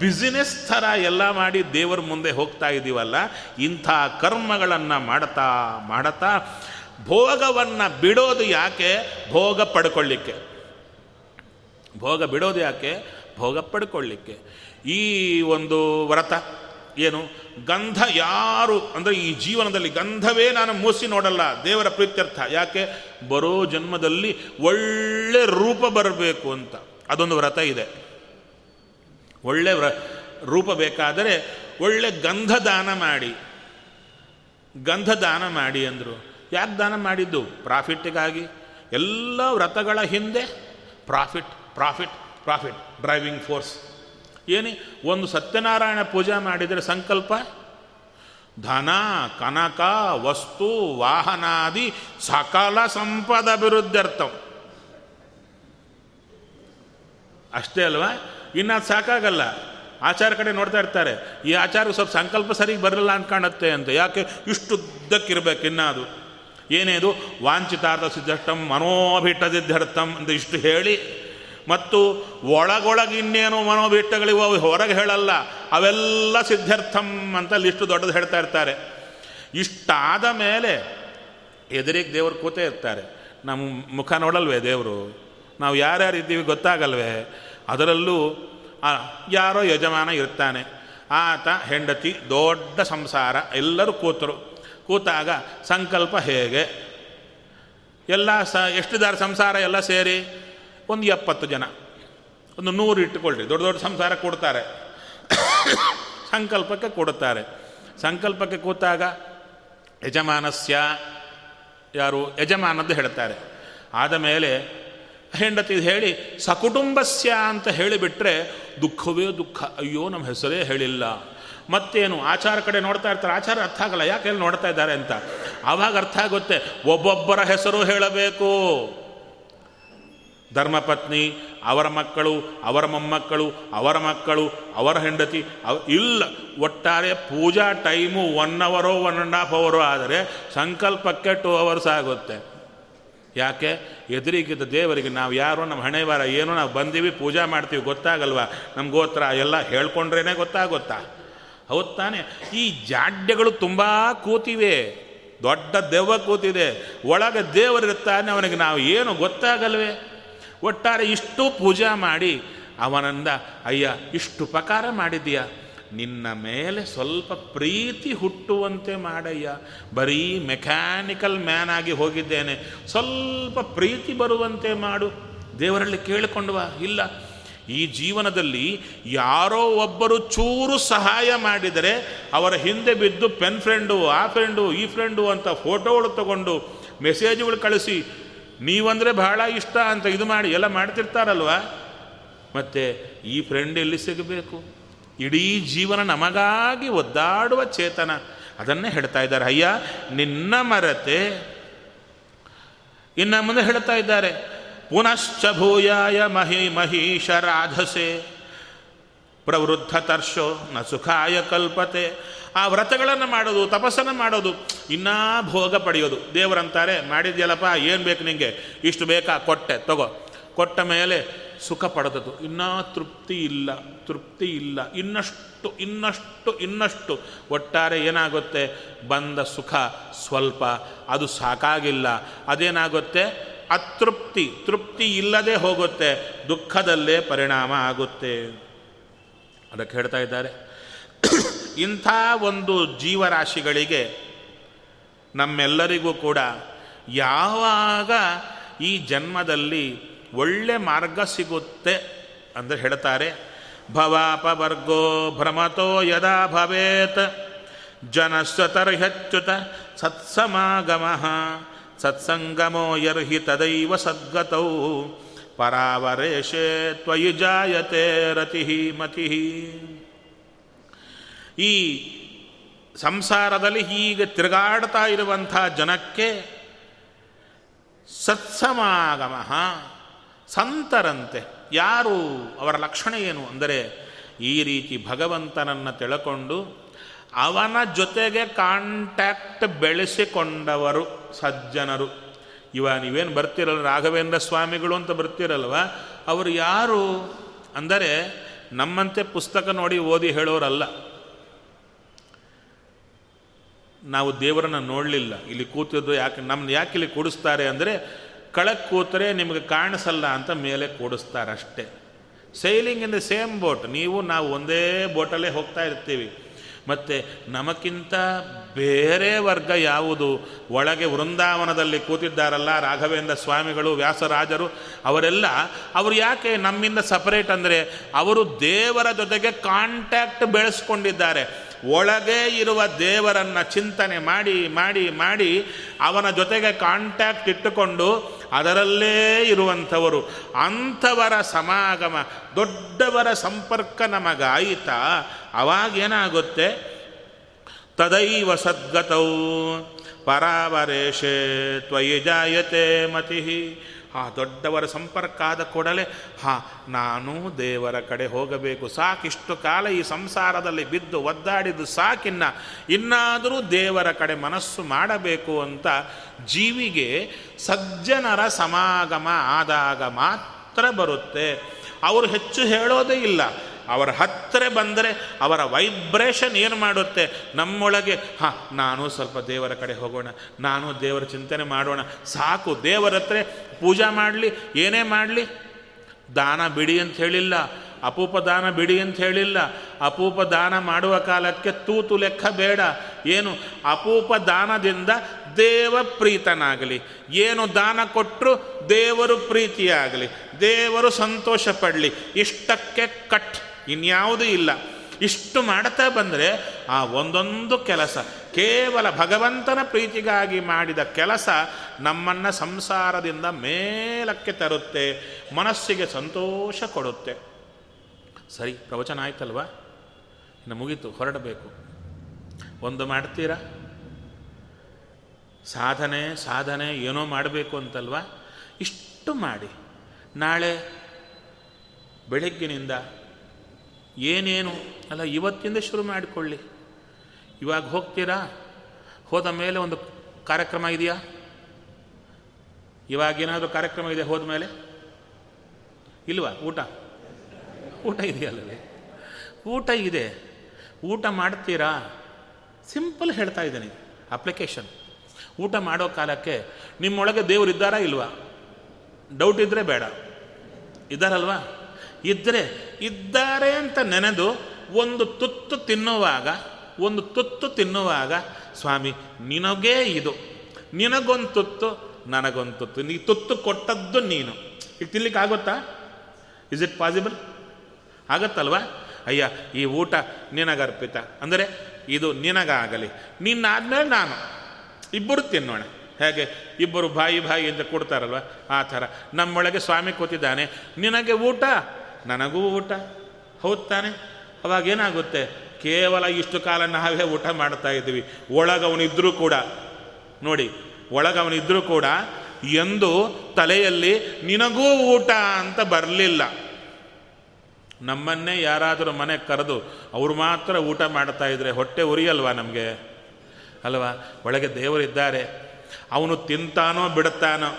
ಬಿಸಿನೆಸ್ ಥರ ಎಲ್ಲ ಮಾಡಿ ದೇವರ ಮುಂದೆ ಹೋಗ್ತಾ ಇದ್ದೀವಲ್ಲ, ಇಂಥ ಕರ್ಮಗಳನ್ನು ಮಾಡ್ತಾ ಮಾಡ್ತಾ ಭೋಗವನ್ನು ಬಿಡೋದು ಯಾಕೆ? ಭೋಗ ಪಡ್ಕೊಳ್ಳಿಕ್ಕೆ. ಭೋಗ ಬಿಡೋದು ಯಾಕೆ? ಭೋಗ ಪಡ್ಕೊಳ್ಳಿಕ್ಕೆ. ಈ ಒಂದು ವ್ರತ ಏನು, ಗಂಧ ಯಾರು ಅಂದರೆ ಈ ಜೀವನದಲ್ಲಿ ಗಂಧವೇ ನಾನು ಮೂಸಿ ನೋಡಲ್ಲ ದೇವರ ಪ್ರೀತ್ಯರ್ಥ. ಯಾಕೆ? ಬರೋ ಜನ್ಮದಲ್ಲಿ ಒಳ್ಳೆ ರೂಪ ಬರಬೇಕು ಅಂತ ಅದೊಂದು ವ್ರತ ಇದೆ. ಒಳ್ಳೆ ರೂಪ ಬೇಕಾದರೆ ಒಳ್ಳೆ ಗಂಧ ದಾನ ಮಾಡಿ, ಗಂಧ ದಾನ ಮಾಡಿ ಅಂದರು. ಯಾಕೆ ದಾನ ಮಾಡಿದ್ದು? ಪ್ರಾಫಿಟ್ಟಿಗಾಗಿ. ಎಲ್ಲ ವ್ರತಗಳ ಹಿಂದೆ profit profit profit driving force. ಏನೇ ಒಂದು ಸತ್ಯನಾರಾಯಣ ಪೂಜೆ ಮಾಡಿದರೆ ಸಂಕಲ್ಪ ಧನ ಕನಕ ವಸ್ತು ವಾಹನಾದಿ ಸಕಲ ಸಂಪದ ಅಭಿವೃದ್ಧರ್ಥಂ. ಅಷ್ಟೇ ಅಲ್ವಾ? ಇನ್ನು ಅದು ಸಾಕಾಗಲ್ಲ. ಆಚಾರ ಕಡೆ ನೋಡ್ತಾ ಇರ್ತಾರೆ, ಈ ಆಚಾರ ಸ್ವಲ್ಪ ಸಂಕಲ್ಪ ಸರಿಗೆ ಬರಲಿಲ್ಲ ಅಂದ್ಕಾಣತ್ತೆ ಅಂತ. ಯಾಕೆ? ಇಷ್ಟುದ್ದಕ್ಕಿರ್ಬೇಕು. ಇನ್ನು ಅದು ಏನೇದು ವಾಂಚಿತಾರ್ಥ ಸಿದ್ಧರ್ಥಂ ಮನೋಭಿಟ್ಟಸಿದ್ಧರ್ಥಂ ಅಂತ ಇಷ್ಟು ಹೇಳಿ, ಮತ್ತು ಒಳಗೊಳಗಿನ್ನೇನು ಮನೋಭಿಟ್ಟಗಳಿಗೂ ಅವು ಹೊರಗೆ ಹೇಳಲ್ಲ, ಅವೆಲ್ಲ ಸಿದ್ಧಾರ್ಥಂ ಅಂತ ಲಿಷ್ಟು ದೊಡ್ಡದು ಹೇಳ್ತಾ ಇರ್ತಾರೆ. ಇಷ್ಟಾದ ಮೇಲೆ ಎದುರಿಗೆ ದೇವರು ಕೂತೇ ಇರ್ತಾರೆ. ನಮ್ಮ ಮುಖ ನೋಡಲ್ವೇ ದೇವರು? ನಾವು ಯಾರ್ಯಾರು ಇದ್ದೀವಿ ಗೊತ್ತಾಗಲ್ವೇ? ಅದರಲ್ಲೂ ಯಾರೋ ಯಜಮಾನ ಇರ್ತಾನೆ, ಆತ ಹೆಂಡತಿ ದೊಡ್ಡ ಸಂಸಾರ, ಎಲ್ಲರೂ ಕೂತರು. ಕೂತಾಗ ಸಂಕಲ್ಪ ಹೇಗೆ? ಎಲ್ಲ ಎಷ್ಟಿದ್ದಾರೆ ಸಂಸಾರ ಎಲ್ಲ ಸೇರಿ? ಒಂದು 70 ಜನ, ಒಂದು 100 ಇಟ್ಟುಕೊಳ್ಳ್ರಿ. ದೊಡ್ಡ ದೊಡ್ಡ ಸಂಸಾರ ಕೊಡ್ತಾರೆ, ಸಂಕಲ್ಪಕ್ಕೆ ಕೊಡುತ್ತಾರೆ. ಸಂಕಲ್ಪಕ್ಕೆ ಕೂತಾಗ ಯಜಮಾನಸ್ಯ ಯಾರು ಯಜಮಾನದ್ದು ಹೇಳ್ತಾರೆ. ಆದಮೇಲೆ ಹೆಂಡತಿ ಹೇಳಿ ಸಕುಟುಂಬಸ್ಯ ಅಂತ ಹೇಳಿಬಿಟ್ರೆ ದುಃಖವೇ ದುಃಖ. ಅಯ್ಯೋ, ನಮ್ಮ ಹೆಸರೇ ಹೇಳಿಲ್ಲ. ಮತ್ತೇನು ಆಚಾರ ಕಡೆ ನೋಡ್ತಾ ಇರ್ತಾರೆ, ಆಚಾರ ಅರ್ಥ ಆಗಲ್ಲ ಯಾಕೆ ಎಲ್ಲಿ ನೋಡ್ತಾ ಇದ್ದಾರೆ ಅಂತ. ಆವಾಗ ಅರ್ಥ ಆಗುತ್ತೆ, ಒಬ್ಬೊಬ್ಬರ ಹೆಸರು ಹೇಳಬೇಕು. ಧರ್ಮಪತ್ನಿ, ಅವರ ಮಕ್ಕಳು, ಅವರ ಮೊಮ್ಮಕ್ಕಳು, ಅವರ ಮಕ್ಕಳು, ಅವರ ಹೆಂಡತಿ, ಇಲ್ಲ ಒಟ್ಟಾರೆ ಪೂಜಾ ಟೈಮು 1 ಅವರ್ 1.5 ಅವರ್, ಆದರೆ ಸಂಕಲ್ಪಕ್ಕೆ 2 ಅವರ್ಸ್ ಆಗುತ್ತೆ. ಯಾಕೆ? ಎದುರಿಗಿದ್ದ ದೇವರಿಗೆ ನಾವು ಯಾರೋ, ನಮ್ಮ ಹಣೆ ವಾರ ಏನೋ, ನಾವು ಬಂದೀವಿ ಪೂಜೆ ಮಾಡ್ತೀವಿ, ಗೊತ್ತಾಗಲ್ವಾ ನಮ್ಮ ಗೋತ್ರ ಎಲ್ಲ ಹೇಳ್ಕೊಂಡ್ರೇ ಗೊತ್ತಾಗುತ್ತಾ? ಹೌದು ತಾನೆ? ಈ ಜಾಡ್ಯಗಳು ತುಂಬ ಕೂತಿವೆ, ದೊಡ್ಡ ದೆವ್ವ ಕೂತಿದೆ, ಒಳಗೆ ದೇವರಿರ್ತಾನೆ, ಅವನಿಗೆ ನಾವು ಏನು ಗೊತ್ತಾಗಲ್ವೇ? ಒಟ್ಟಾರೆ ಇಷ್ಟು ಪೂಜೆ ಮಾಡಿ ಅವನಂದ, ಅಯ್ಯ ಇಷ್ಟು ಉಪಕಾರ ಮಾಡಿದೀಯ, ನಿನ್ನ ಮೇಲೆ ಸ್ವಲ್ಪ ಪ್ರೀತಿ ಹುಟ್ಟುವಂತೆ ಮಾಡಯ್ಯ, ಬರೀ ಮೆಕ್ಯಾನಿಕಲ್ ಮ್ಯಾನ್ ಆಗಿ ಹೋಗಿದ್ದೇನೆ, ಸ್ವಲ್ಪ ಪ್ರೀತಿ ಬರುವಂತೆ ಮಾಡು. ದೇವರಲ್ಲಿ ಕೇಳಿಕೊಂಡ್ವಾ? ಇಲ್ಲ. ಈ ಜೀವನದಲ್ಲಿ ಯಾರೋ ಒಬ್ಬರು ಚೂರು ಸಹಾಯ ಮಾಡಿದರೆ ಅವರ ಹಿಂದೆ ಬಿದ್ದು ಪೆನ್ ಫ್ರೆಂಡು, ಆ ಫ್ರೆಂಡು, ಈ ಫ್ರೆಂಡು ಅಂತ ಫೋಟೋಗಳು ತಗೊಂಡು ಮೆಸೇಜ್ಗಳು ಕಳಿಸಿ, ನೀವಂದರೆ ಬಹಳ ಇಷ್ಟ ಅಂತ ಇದು ಮಾಡಿ ಎಲ್ಲ ಮಾಡ್ತಿರ್ತಾರಲ್ವ. ಮತ್ತು ಈ ಫ್ರೆಂಡ್ ಎಲ್ಲಿ ಸಿಗಬೇಕು? ಇಡೀ ಜೀವನ ನಮಗಾಗಿ ಒದ್ದಾಡುವ ಚೇತನ, ಅದನ್ನೇ ಹೇಳ್ತಾ ಇದ್ದಾರೆ. ಅಯ್ಯ ನಿನ್ನ ಮರೆತೆ. ಇನ್ನು ಮುಂದೆ ಹೇಳ್ತಾ ಇದ್ದಾರೆ, ಪುನಶ್ಚ ಭೂಯಾಯ ಮಹಿ ಮಹೀಶ ರಾಧಸೆ ಪ್ರವೃದ್ಧತರ್ಷೋ ನ ಸುಖಾಯ ಕಲ್ಪತೆ. ಆ ವ್ರತಗಳನ್ನು ಮಾಡೋದು, ತಪಸ್ಸನ್ನು ಮಾಡೋದು, ಇನ್ನೂ ಭೋಗ ಪಡೆಯೋದು. ದೇವರಂತಾರೆ, ಮಾಡಿದ್ಯಲ್ಲಪ್ಪ ಏನು ಬೇಕು ನಿನಗೆ, ಇಷ್ಟು ಬೇಕಾ, ಕೊಟ್ಟೆ ತಗೋ. ಕೊಟ್ಟ ಮೇಲೆ ಸುಖ ಪಡೆದದು, ಇನ್ನೂ ತೃಪ್ತಿ ಇಲ್ಲ, ತೃಪ್ತಿ ಇಲ್ಲ, ಇನ್ನಷ್ಟು ಇನ್ನಷ್ಟು ಇನ್ನಷ್ಟು. ಒಟ್ಟಾರೆ ಏನಾಗುತ್ತೆ? ಬಂದ ಸುಖ ಸ್ವಲ್ಪ, ಅದು ಸಾಕಾಗಿಲ್ಲ. ಅದೇನಾಗುತ್ತೆ? ಅತೃಪ್ತಿ, ತೃಪ್ತಿ ಇಲ್ಲದೆ ಹೋಗುತ್ತೆ, ದುಃಖದಲ್ಲೇ ಪರಿಣಾಮ ಆಗುತ್ತೆ. ಅದಕ್ಕೆ ಹೇಳ್ತಾ ಇದ್ದಾರೆ, ಇಂಥ ಒಂದು ಜೀವರಾಶಿಗಳಿಗೆ ನಮ್ಮೆಲ್ಲರಿಗೂ ಕೂಡ ಯಾವಾಗ ಈ ಜನ್ಮದಲ್ಲಿ ಒಳ್ಳೆ ಮಾರ್ಗ ಸಿಗುತ್ತೆ ಅಂದರೆ ಹೇಳ್ತಾರೆ, ಭವಾಪವರ್ಗೋ ಭ್ರಮತೋ ಯದಾ ಭವೇತ್ ಜನಸ್ತರ್ಹಚ್ಯುತ ಸತ್ಸಮಾಗಮಃ ಸತ್ಸಂಗಮೋ ಯರ್ಹಿ ತದೈವ ಸದ್ಗತೌ ಪರಾವರೇಶೇ ತ್ವಯಿ ಜಾಯತೆ ರತಿಃ ಮತಿಃ. ಈ ಸಂಸಾರದಲ್ಲಿ ಹೀಗೆ ತಿರುಗಾಡ್ತಾ ಇರುವಂಥ ಜನಕ್ಕೆ ಸತ್ಸಮಾಗಮ ಸಂತರಂತೆ. ಯಾರು ಅವರ ಲಕ್ಷಣ ಏನು ಅಂದರೆ ಈ ರೀತಿ ಭಗವಂತನನ್ನು ತಿಳ್ಕೊಂಡು ಅವನ ಜೊತೆಗೆ ಕಾಂಟ್ಯಾಕ್ಟ್ ಬೆಳೆಸಿಕೊಂಡವರು ಸಜ್ಜನರು. ಇವ ನೀವೇನು ಬರ್ತಿರಲ್ಲ ರಾಘವೇಂದ್ರ ಸ್ವಾಮಿಗಳು ಅಂತ ಬರ್ತಿರಲ್ವ, ಅವರು ಯಾರು ಅಂದರೆ ನಮ್ಮಂತೆ ಪುಸ್ತಕ ನೋಡಿ ಓದಿ ಹೇಳೋರಲ್ಲ. ನಾವು ದೇವರನ್ನು ನೋಡಲಿಲ್ಲ, ಇಲ್ಲಿ ಕೂತಿದ್ದು ಯಾಕೆ ನಮ್ಮನ್ನು ಯಾಕೆ ಇಲ್ಲಿ ಕೂಡಿಸ್ತಾರೆ ಅಂದರೆ ಕಳಕ್ಕೆ ಕೂತರೆ ನಿಮಗೆ ಕಾಣಿಸಲ್ಲ ಅಂತ ಮೇಲೆ ಕೂಡಿಸ್ತಾರೆ ಅಷ್ಟೇ. Sailing in the same boat, ನೀವು ನಾವು ಒಂದೇ ಬೋಟಲ್ಲೇ ಹೋಗ್ತಾ ಇರ್ತೀವಿ. ಮತ್ತು ನಮಗಿಂತ ಬೇರೆ ವರ್ಗ ಯಾವುದು? ಒಳಗೆ ವೃಂದಾವನದಲ್ಲಿ ಕೂತಿದ್ದಾರಲ್ಲ ರಾಘವೇಂದ್ರ ಸ್ವಾಮಿಗಳು, ವ್ಯಾಸರಾಜರು, ಅವರೆಲ್ಲ ಅವರು ಯಾಕೆ ನಮ್ಮಿಂದ ಸಪರೇಟ್ ಅಂದರೆ ಅವರು ದೇವರ ಜೊತೆಗೆ ಕಾಂಟ್ಯಾಕ್ಟ್ ಬೆಳೆಸ್ಕೊಂಡಿದ್ದಾರೆ. ಒಳಗೆ ಇರುವ ದೇವರನ್ನು ಚಿಂತನೆ ಮಾಡಿ ಮಾಡಿ ಮಾಡಿ ಅವನ ಜೊತೆಗೆ ಕಾಂಟ್ಯಾಕ್ಟ್ ಇಟ್ಟುಕೊಂಡು ಅದರಲ್ಲೇ ಇರುವಂಥವರು. ಅಂಥವರ ಸಮಾಗಮ, ದೊಡ್ಡವರ ಸಂಪರ್ಕ ನಮಗಾಯಿತಾ? ಅವಾಗೇನಾಗುತ್ತೆ? ತದೈವ ಸದ್ಗತೌ ಪರಾವರೇಶೇ ತ್ವಯಿ ಜಾಯತೆ ಮತಿ. ಆ ದೊಡ್ಡವರ ಸಂಪರ್ಕ ಆದ ಕೂಡಲೇ ನಾನು ದೇವರ ಕಡೆ ಹೋಗಬೇಕು, ಸಾಕಿಷ್ಟು ಕಾಲ ಈ ಸಂಸಾರದಲ್ಲಿ ಬಿದ್ದು ಒದ್ದಾಡಿದ್ದು ಸಾಕಿನ್ನ, ಇನ್ನಾದರೂ ದೇವರ ಕಡೆ ಮನಸ್ಸು ಮಾಡಬೇಕು ಅಂತ ಜೀವಿಗೆ ಸಜ್ಜನರ ಸಮಾಗಮ ಆದಾಗ ಮಾತ್ರ ಬರುತ್ತೆ. ಅವರು ಹೆಚ್ಚು ಹೇಳೋದೇ ಇಲ್ಲ, ಅವರ ಹತ್ತಿರ ಬಂದರೆ ಅವರ ವೈಬ್ರೇಷನ್ ಏನು ಮಾಡುತ್ತೆ ನಮ್ಮೊಳಗೆ? ನಾನು ಸ್ವಲ್ಪ ದೇವರ ಕಡೆ ಹೋಗೋಣ, ನಾನು ದೇವರ ಚಿಂತನೆ ಮಾಡೋಣ, ಸಾಕು. ದೇವರ ಹತ್ರ ಪೂಜೆ ಮಾಡಲಿ, ಏನೇ ಮಾಡಲಿ, ದಾನ ಬಿಡಿ ಅಂತ ಹೇಳಿಲ್ಲ, ಅಪೂಪದಾನ ಬಿಡಿ ಅಂತ ಹೇಳಿಲ್ಲ. ಅಪೂಪದಾನ ಮಾಡುವ ಕಾಲಕ್ಕೆ ತೂತು ಲೆಕ್ಕ ಬೇಡ. ಏನು ಅಪೂಪದಾನದಿಂದ ದೇವ ಪ್ರೀತನಾಗಲಿ, ಏನು ದಾನ ಕೊಟ್ಟರು ದೇವರು ಪ್ರೀತಿಯಾಗಲಿ, ದೇವರು ಸಂತೋಷ ಪಡಲಿ, ಇಷ್ಟಕ್ಕೆ ಕಟ್, ಇನ್ಯಾವುದೂ ಇಲ್ಲ. ಇಷ್ಟು ಮಾಡ್ತಾ ಬಂದರೆ ಆ ಒಂದೊಂದು ಕೆಲಸ ಕೇವಲ ಭಗವಂತನ ಪ್ರೀತಿಗಾಗಿ ಮಾಡಿದ ಕೆಲಸ ನಮ್ಮನ್ನು ಸಂಸಾರದಿಂದ ಮೇಲಕ್ಕೆ ತರುತ್ತೆ, ಮನಸ್ಸಿಗೆ ಸಂತೋಷ ಕೊಡುತ್ತೆ. ಸರಿ, ಪ್ರವಚನ ಆಯ್ತಲ್ವಾ, ಇನ್ನು ಮುಗೀತು, ಹೊರಡಬೇಕು. ಒಂದು ಮಾಡ್ತೀರಾ? ಸಾಧನೆ ಸಾಧನೆ ಏನೋ ಮಾಡಬೇಕು ಅಂತಲ್ವಾ, ಇಷ್ಟು ಮಾಡಿ ನಾಳೆ ಬೆಳಗ್ಗಿನಿಂದ ಏನೇನು ಅಲ್ಲ, ಇವತ್ತಿಂದ ಶುರು ಮಾಡಿಕೊಳ್ಳಿ. ಇವಾಗ ಹೋಗ್ತೀರಾ? ಹೋದ ಮೇಲೆ ಒಂದು ಕಾರ್ಯಕ್ರಮ ಇದೆಯಾ? ಇವಾಗೇನಾದರೂ ಕಾರ್ಯಕ್ರಮ ಇದೆಯಾ ಹೋದ ಮೇಲೆ? ಇಲ್ವಾ? ಊಟ ಊಟ ಇದೆಯಲ್ಲವೇ? ಊಟ ಇದೆ, ಊಟ ಮಾಡ್ತೀರಾ? ಸಿಂಪಲ್ ಹೇಳ್ತಾ ಇದ್ದೀನಿ, ಅಪ್ಲಿಕೇಶನ್. ಊಟ ಮಾಡೋ ಕಾಲಕ್ಕೆ ನಿಮ್ಮೊಳಗೆ ದೇವರು ಇದ್ದಾರಾ ಇಲ್ವಾ? ಡೌಟ್ ಇದ್ದರೆ ಬೇಡ, ಇದ್ದಾರಲ್ವಾ? ಇದ್ದಾರೆ ಅಂತ ನೆನೆದು ಒಂದು ತುತ್ತು ತಿನ್ನುವಾಗ ಸ್ವಾಮಿ ನಿನಗೇ ಇದು, ನಿನಗೊಂದು ತುತ್ತು ನನಗೊಂದು ತುತ್ತು, ನೀ ತುತ್ತು ಕೊಟ್ಟದ್ದು ನೀನು, ಈಗ ತಿನ್ಲಿಕ್ಕೆ ಆಗುತ್ತಾ? Is it possible? ಆಗತ್ತಲ್ವಾ? ಅಯ್ಯ, ಈ ಊಟ ನಿನಗರ್ಪಿತ ಅಂದರೆ ಇದು ನಿನಗಾಗಲಿ, ನಿನ್ನಾದ್ಮೇಲೆ ನಾನು, ಇಬ್ಬರು ತಿನ್ನೋಣ. ಹೇಗೆ ಇಬ್ಬರು ಬಾಯಿ ಬಾಯಿ ಅಂತ ಕೊಡ್ತಾರಲ್ವ, ಆ ಥರ ನಮ್ಮೊಳಗೆ ಸ್ವಾಮಿ ಕೂತಿದ್ದಾನೆ, ನಿನಗೆ ಊಟ ನನಗೂ ಊಟ, ಹೌದು ತಾನೆ? ಅವಾಗೇನಾಗುತ್ತೆ? ಕೇವಲ ಇಷ್ಟು ಕಾಲ ನಾವೇ ಊಟ ಮಾಡ್ತಾ ಇದ್ದೀವಿ, ಒಳಗವನಿದ್ರೂ ಕೂಡ ನೋಡಿ, ಒಳಗವನಿದ್ರೂ ಕೂಡ ಎಂದು ತಲೆಯಲ್ಲಿ ನಿನಗೂ ಊಟ ಅಂತ ಬರಲಿಲ್ಲ. ನಮ್ಮನ್ನೇ ಯಾರಾದರೂ ಮನೆಗೆ ಕರೆದು ಅವರು ಮಾತ್ರ ಊಟ ಮಾಡ್ತಾ ಇದ್ರೆ ಹೊಟ್ಟೆ ಉರಿಯಲ್ವಾ ನಮಗೆ? ಅಲ್ವಾ? ಒಳಗೆ ದೇವರಿದ್ದಾರೆ, ಅವನು ತಿಂತಾನೋ ಬಿಡುತ್ತಾನೋ.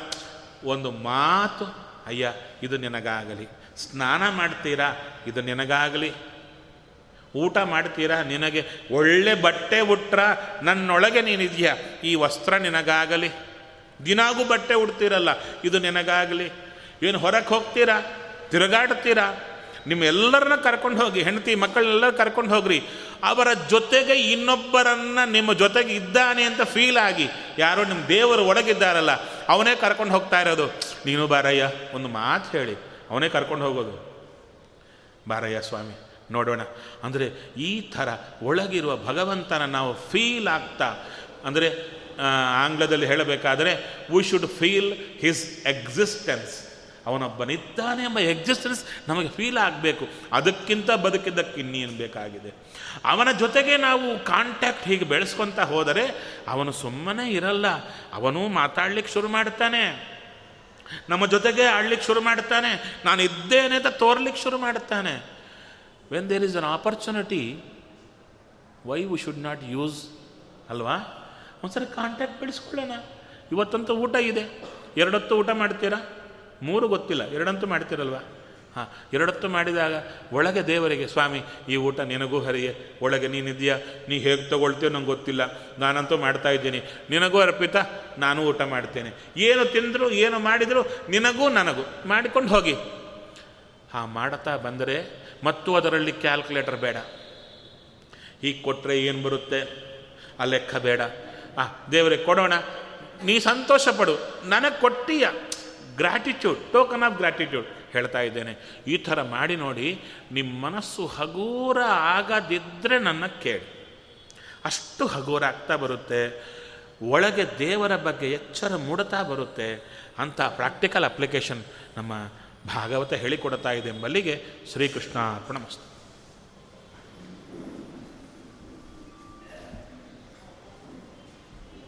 ಒಂದು ಮಾತು, ಅಯ್ಯ ಇದು ನಿನಗಾಗಲಿ. ಸ್ನಾನ ಮಾಡ್ತೀರಾ? ಇದು ನಿನಗಾಗಲಿ. ಊಟ ಮಾಡ್ತೀರಾ? ನಿನಗೆ ಒಳ್ಳೆ ಬಟ್ಟೆ ಉಟ್ರ ನನ್ನೊಳಗೆ ನೀನಿದೆಯಾ, ಈ ವಸ್ತ್ರ ನಿನಗಾಗಲಿ. ದಿನಾಗೂ ಬಟ್ಟೆ ಉಡ್ತೀರಲ್ಲ, ಇದು ನಿನಗಾಗಲಿ. ಏನು ಹೊರಗೆ ಹೋಗ್ತೀರಾ, ತಿರುಗಾಡ್ತೀರಾ, ನಿಮ್ಮೆಲ್ಲರನ್ನ ಕರ್ಕೊಂಡು ಹೋಗಿ, ಹೆಂಡತಿ ಮಕ್ಕಳೆಲ್ಲರೂ ಕರ್ಕೊಂಡು ಹೋಗ್ರಿ, ಅವರ ಜೊತೆಗೆ ಇನ್ನೊಬ್ಬರನ್ನು ನಿಮ್ಮ ಜೊತೆಗೆ ಇದ್ದಾನೆ ಅಂತ ಫೀಲ್ ಆಗಿ, ಯಾರೋ ನಿಮ್ಮ ದೇವರು ಒಳಗಿದ್ದಾರಲ್ಲ ಅವನೇ ಕರ್ಕೊಂಡು ಹೋಗ್ತಾ ಇರೋದು. ನೀನು ಬಾರಯ್ಯ, ಒಂದು ಮಾತು ಹೇಳಿ ಅವನೇ ಕರ್ಕೊಂಡು ಹೋಗೋದು, ಬಾರಯ್ಯ ಸ್ವಾಮಿ ನೋಡೋಣ ಅಂದರೆ ಈ ಥರ ಒಳಗಿರುವ ಭಗವಂತನ ನಾವು ಫೀಲ್ ಆಗ್ತಾ, ಅಂದರೆ ಆಂಗ್ಲದಲ್ಲಿ ಹೇಳಬೇಕಾದರೆ we should feel his existence, ಅವನೊಬ್ಬನಿದ್ದಾನೆ ಎಂಬ ಎಕ್ಸಿಸ್ಟೆನ್ಸ್ ನಮಗೆ ಫೀಲ್ ಆಗಬೇಕು. ಅದಕ್ಕಿಂತ ಬದುಕಿದ್ದಕ್ಕೆ ಇನ್ನೇನು ಬೇಕಾಗಿದೆ? ಅವನ ಜೊತೆಗೆ ನಾವು ಕಾಂಟ್ಯಾಕ್ಟ್ ಹೀಗೆ ಬೆಳೆಸ್ಕೊತಾ ಹೋದರೆ ಅವನು ಸುಮ್ಮನೆ ಇರಲ್ಲ, ಅವನೂ ಮಾತಾಡ್ಲಿಕ್ಕೆ ಶುರು ಮಾಡ್ತಾನೆ. ನಮ್ಮ ಜೊತೆಗೆ ಆಡ್ಲಿಕ್ಕೆ ಶುರು ಮಾಡುತ್ತಾನೆ, ನಾನು ಇದ್ದೇನೆ ಅಂತ ತೋರ್ಲಿಕ್ಕೆ ಶುರು ಮಾಡುತ್ತಾನೆ. When there is an opportunity why we should not use, ಅಲ್ವಾ? ಒಂದ್ಸರಿ ಕಾಂಟ್ಯಾಕ್ಟ್ ಬೆಳೆಸ್ಕೊಳ್ಳೋಣ. ಇವತ್ತಂತೂ ಊಟ ಇದೆ, ಎರಡೊತ್ತು ಊಟ ಮಾಡ್ತೀರಾ? ಮೂರು ಗೊತ್ತಿಲ್ಲ, ಎರಡಂತೂ ಮಾಡ್ತೀರಲ್ವ? ಹಾಂ, ಎರಡೊತ್ತು ಮಾಡಿದಾಗ ಒಳಗೆ ದೇವರಿಗೆ, ಸ್ವಾಮಿ ಈ ಊಟ ನಿನಗೂ ಹರಿಯೇ, ಒಳಗೆ ನೀನಿದೆಯಾ, ನೀ ಹೇಗೆ ತೊಗೊಳ್ತೀಯೋ ನಂಗೆ ಗೊತ್ತಿಲ್ಲ, ನಾನಂತೂ ಮಾಡ್ತಾ ಇದ್ದೀನಿ, ನಿನಗೂ ಅರ್ಪಿತ, ನಾನು ಊಟ ಮಾಡ್ತೇನೆ, ಏನು ತಿಂದರೂ ಏನು ಮಾಡಿದರೂ ನಿನಗೂ ನನಗೂ ಮಾಡಿಕೊಂಡು ಹೋಗಿ. ಹಾಂ, ಮಾಡುತ್ತಾ ಬಂದರೆ ಮತ್ತು ಅದರಲ್ಲಿ ಕ್ಯಾಲ್ಕುಲೇಟರ್ ಬೇಡ, ಹೀಗೆ ಕೊಟ್ಟರೆ ಏನು ಬರುತ್ತೆ ಆ ಲೆಕ್ಕ ಬೇಡ. ಹಾಂ, ದೇವರಿಗೆ ಕೊಡೋಣ, ನೀ ಸಂತೋಷ ಪಡು, ನನಗೆ ಕೊಟ್ಟೀಯ, ಗ್ರ್ಯಾಟಿಟ್ಯೂಡ್, ಟೋಕನ್ ಆಫ್ ಗ್ರ್ಯಾಟಿಟ್ಯೂಡ್ ಹೇಳ್ತಾ ಇದ್ದೇನೆ. ಈ ಥರ ಮಾಡಿ ನೋಡಿ, ನಿಮ್ಮ ಮನಸ್ಸು ಹಗೂರ ಆಗದಿದ್ದರೆ ನನ್ನ ಕೇಳಿ, ಅಷ್ಟು ಹಗೂರ ಆಗ್ತಾ ಬರುತ್ತೆ, ಒಳಗೆ ದೇವರ ಬಗ್ಗೆ ಎಚ್ಚರ ಮೂಡುತ್ತಾ ಬರುತ್ತೆ. ಅಂಥ ಪ್ರಾಕ್ಟಿಕಲ್ ಅಪ್ಲಿಕೇಶನ್ ನಮ್ಮ ಭಾಗವತ ಹೇಳಿಕೊಡ್ತಾ ಇದೆ ಎಂಬಲ್ಲಿಗೆ ಶ್ರೀಕೃಷ್ಣ ಅರ್ಪಣಮಸ್ತು.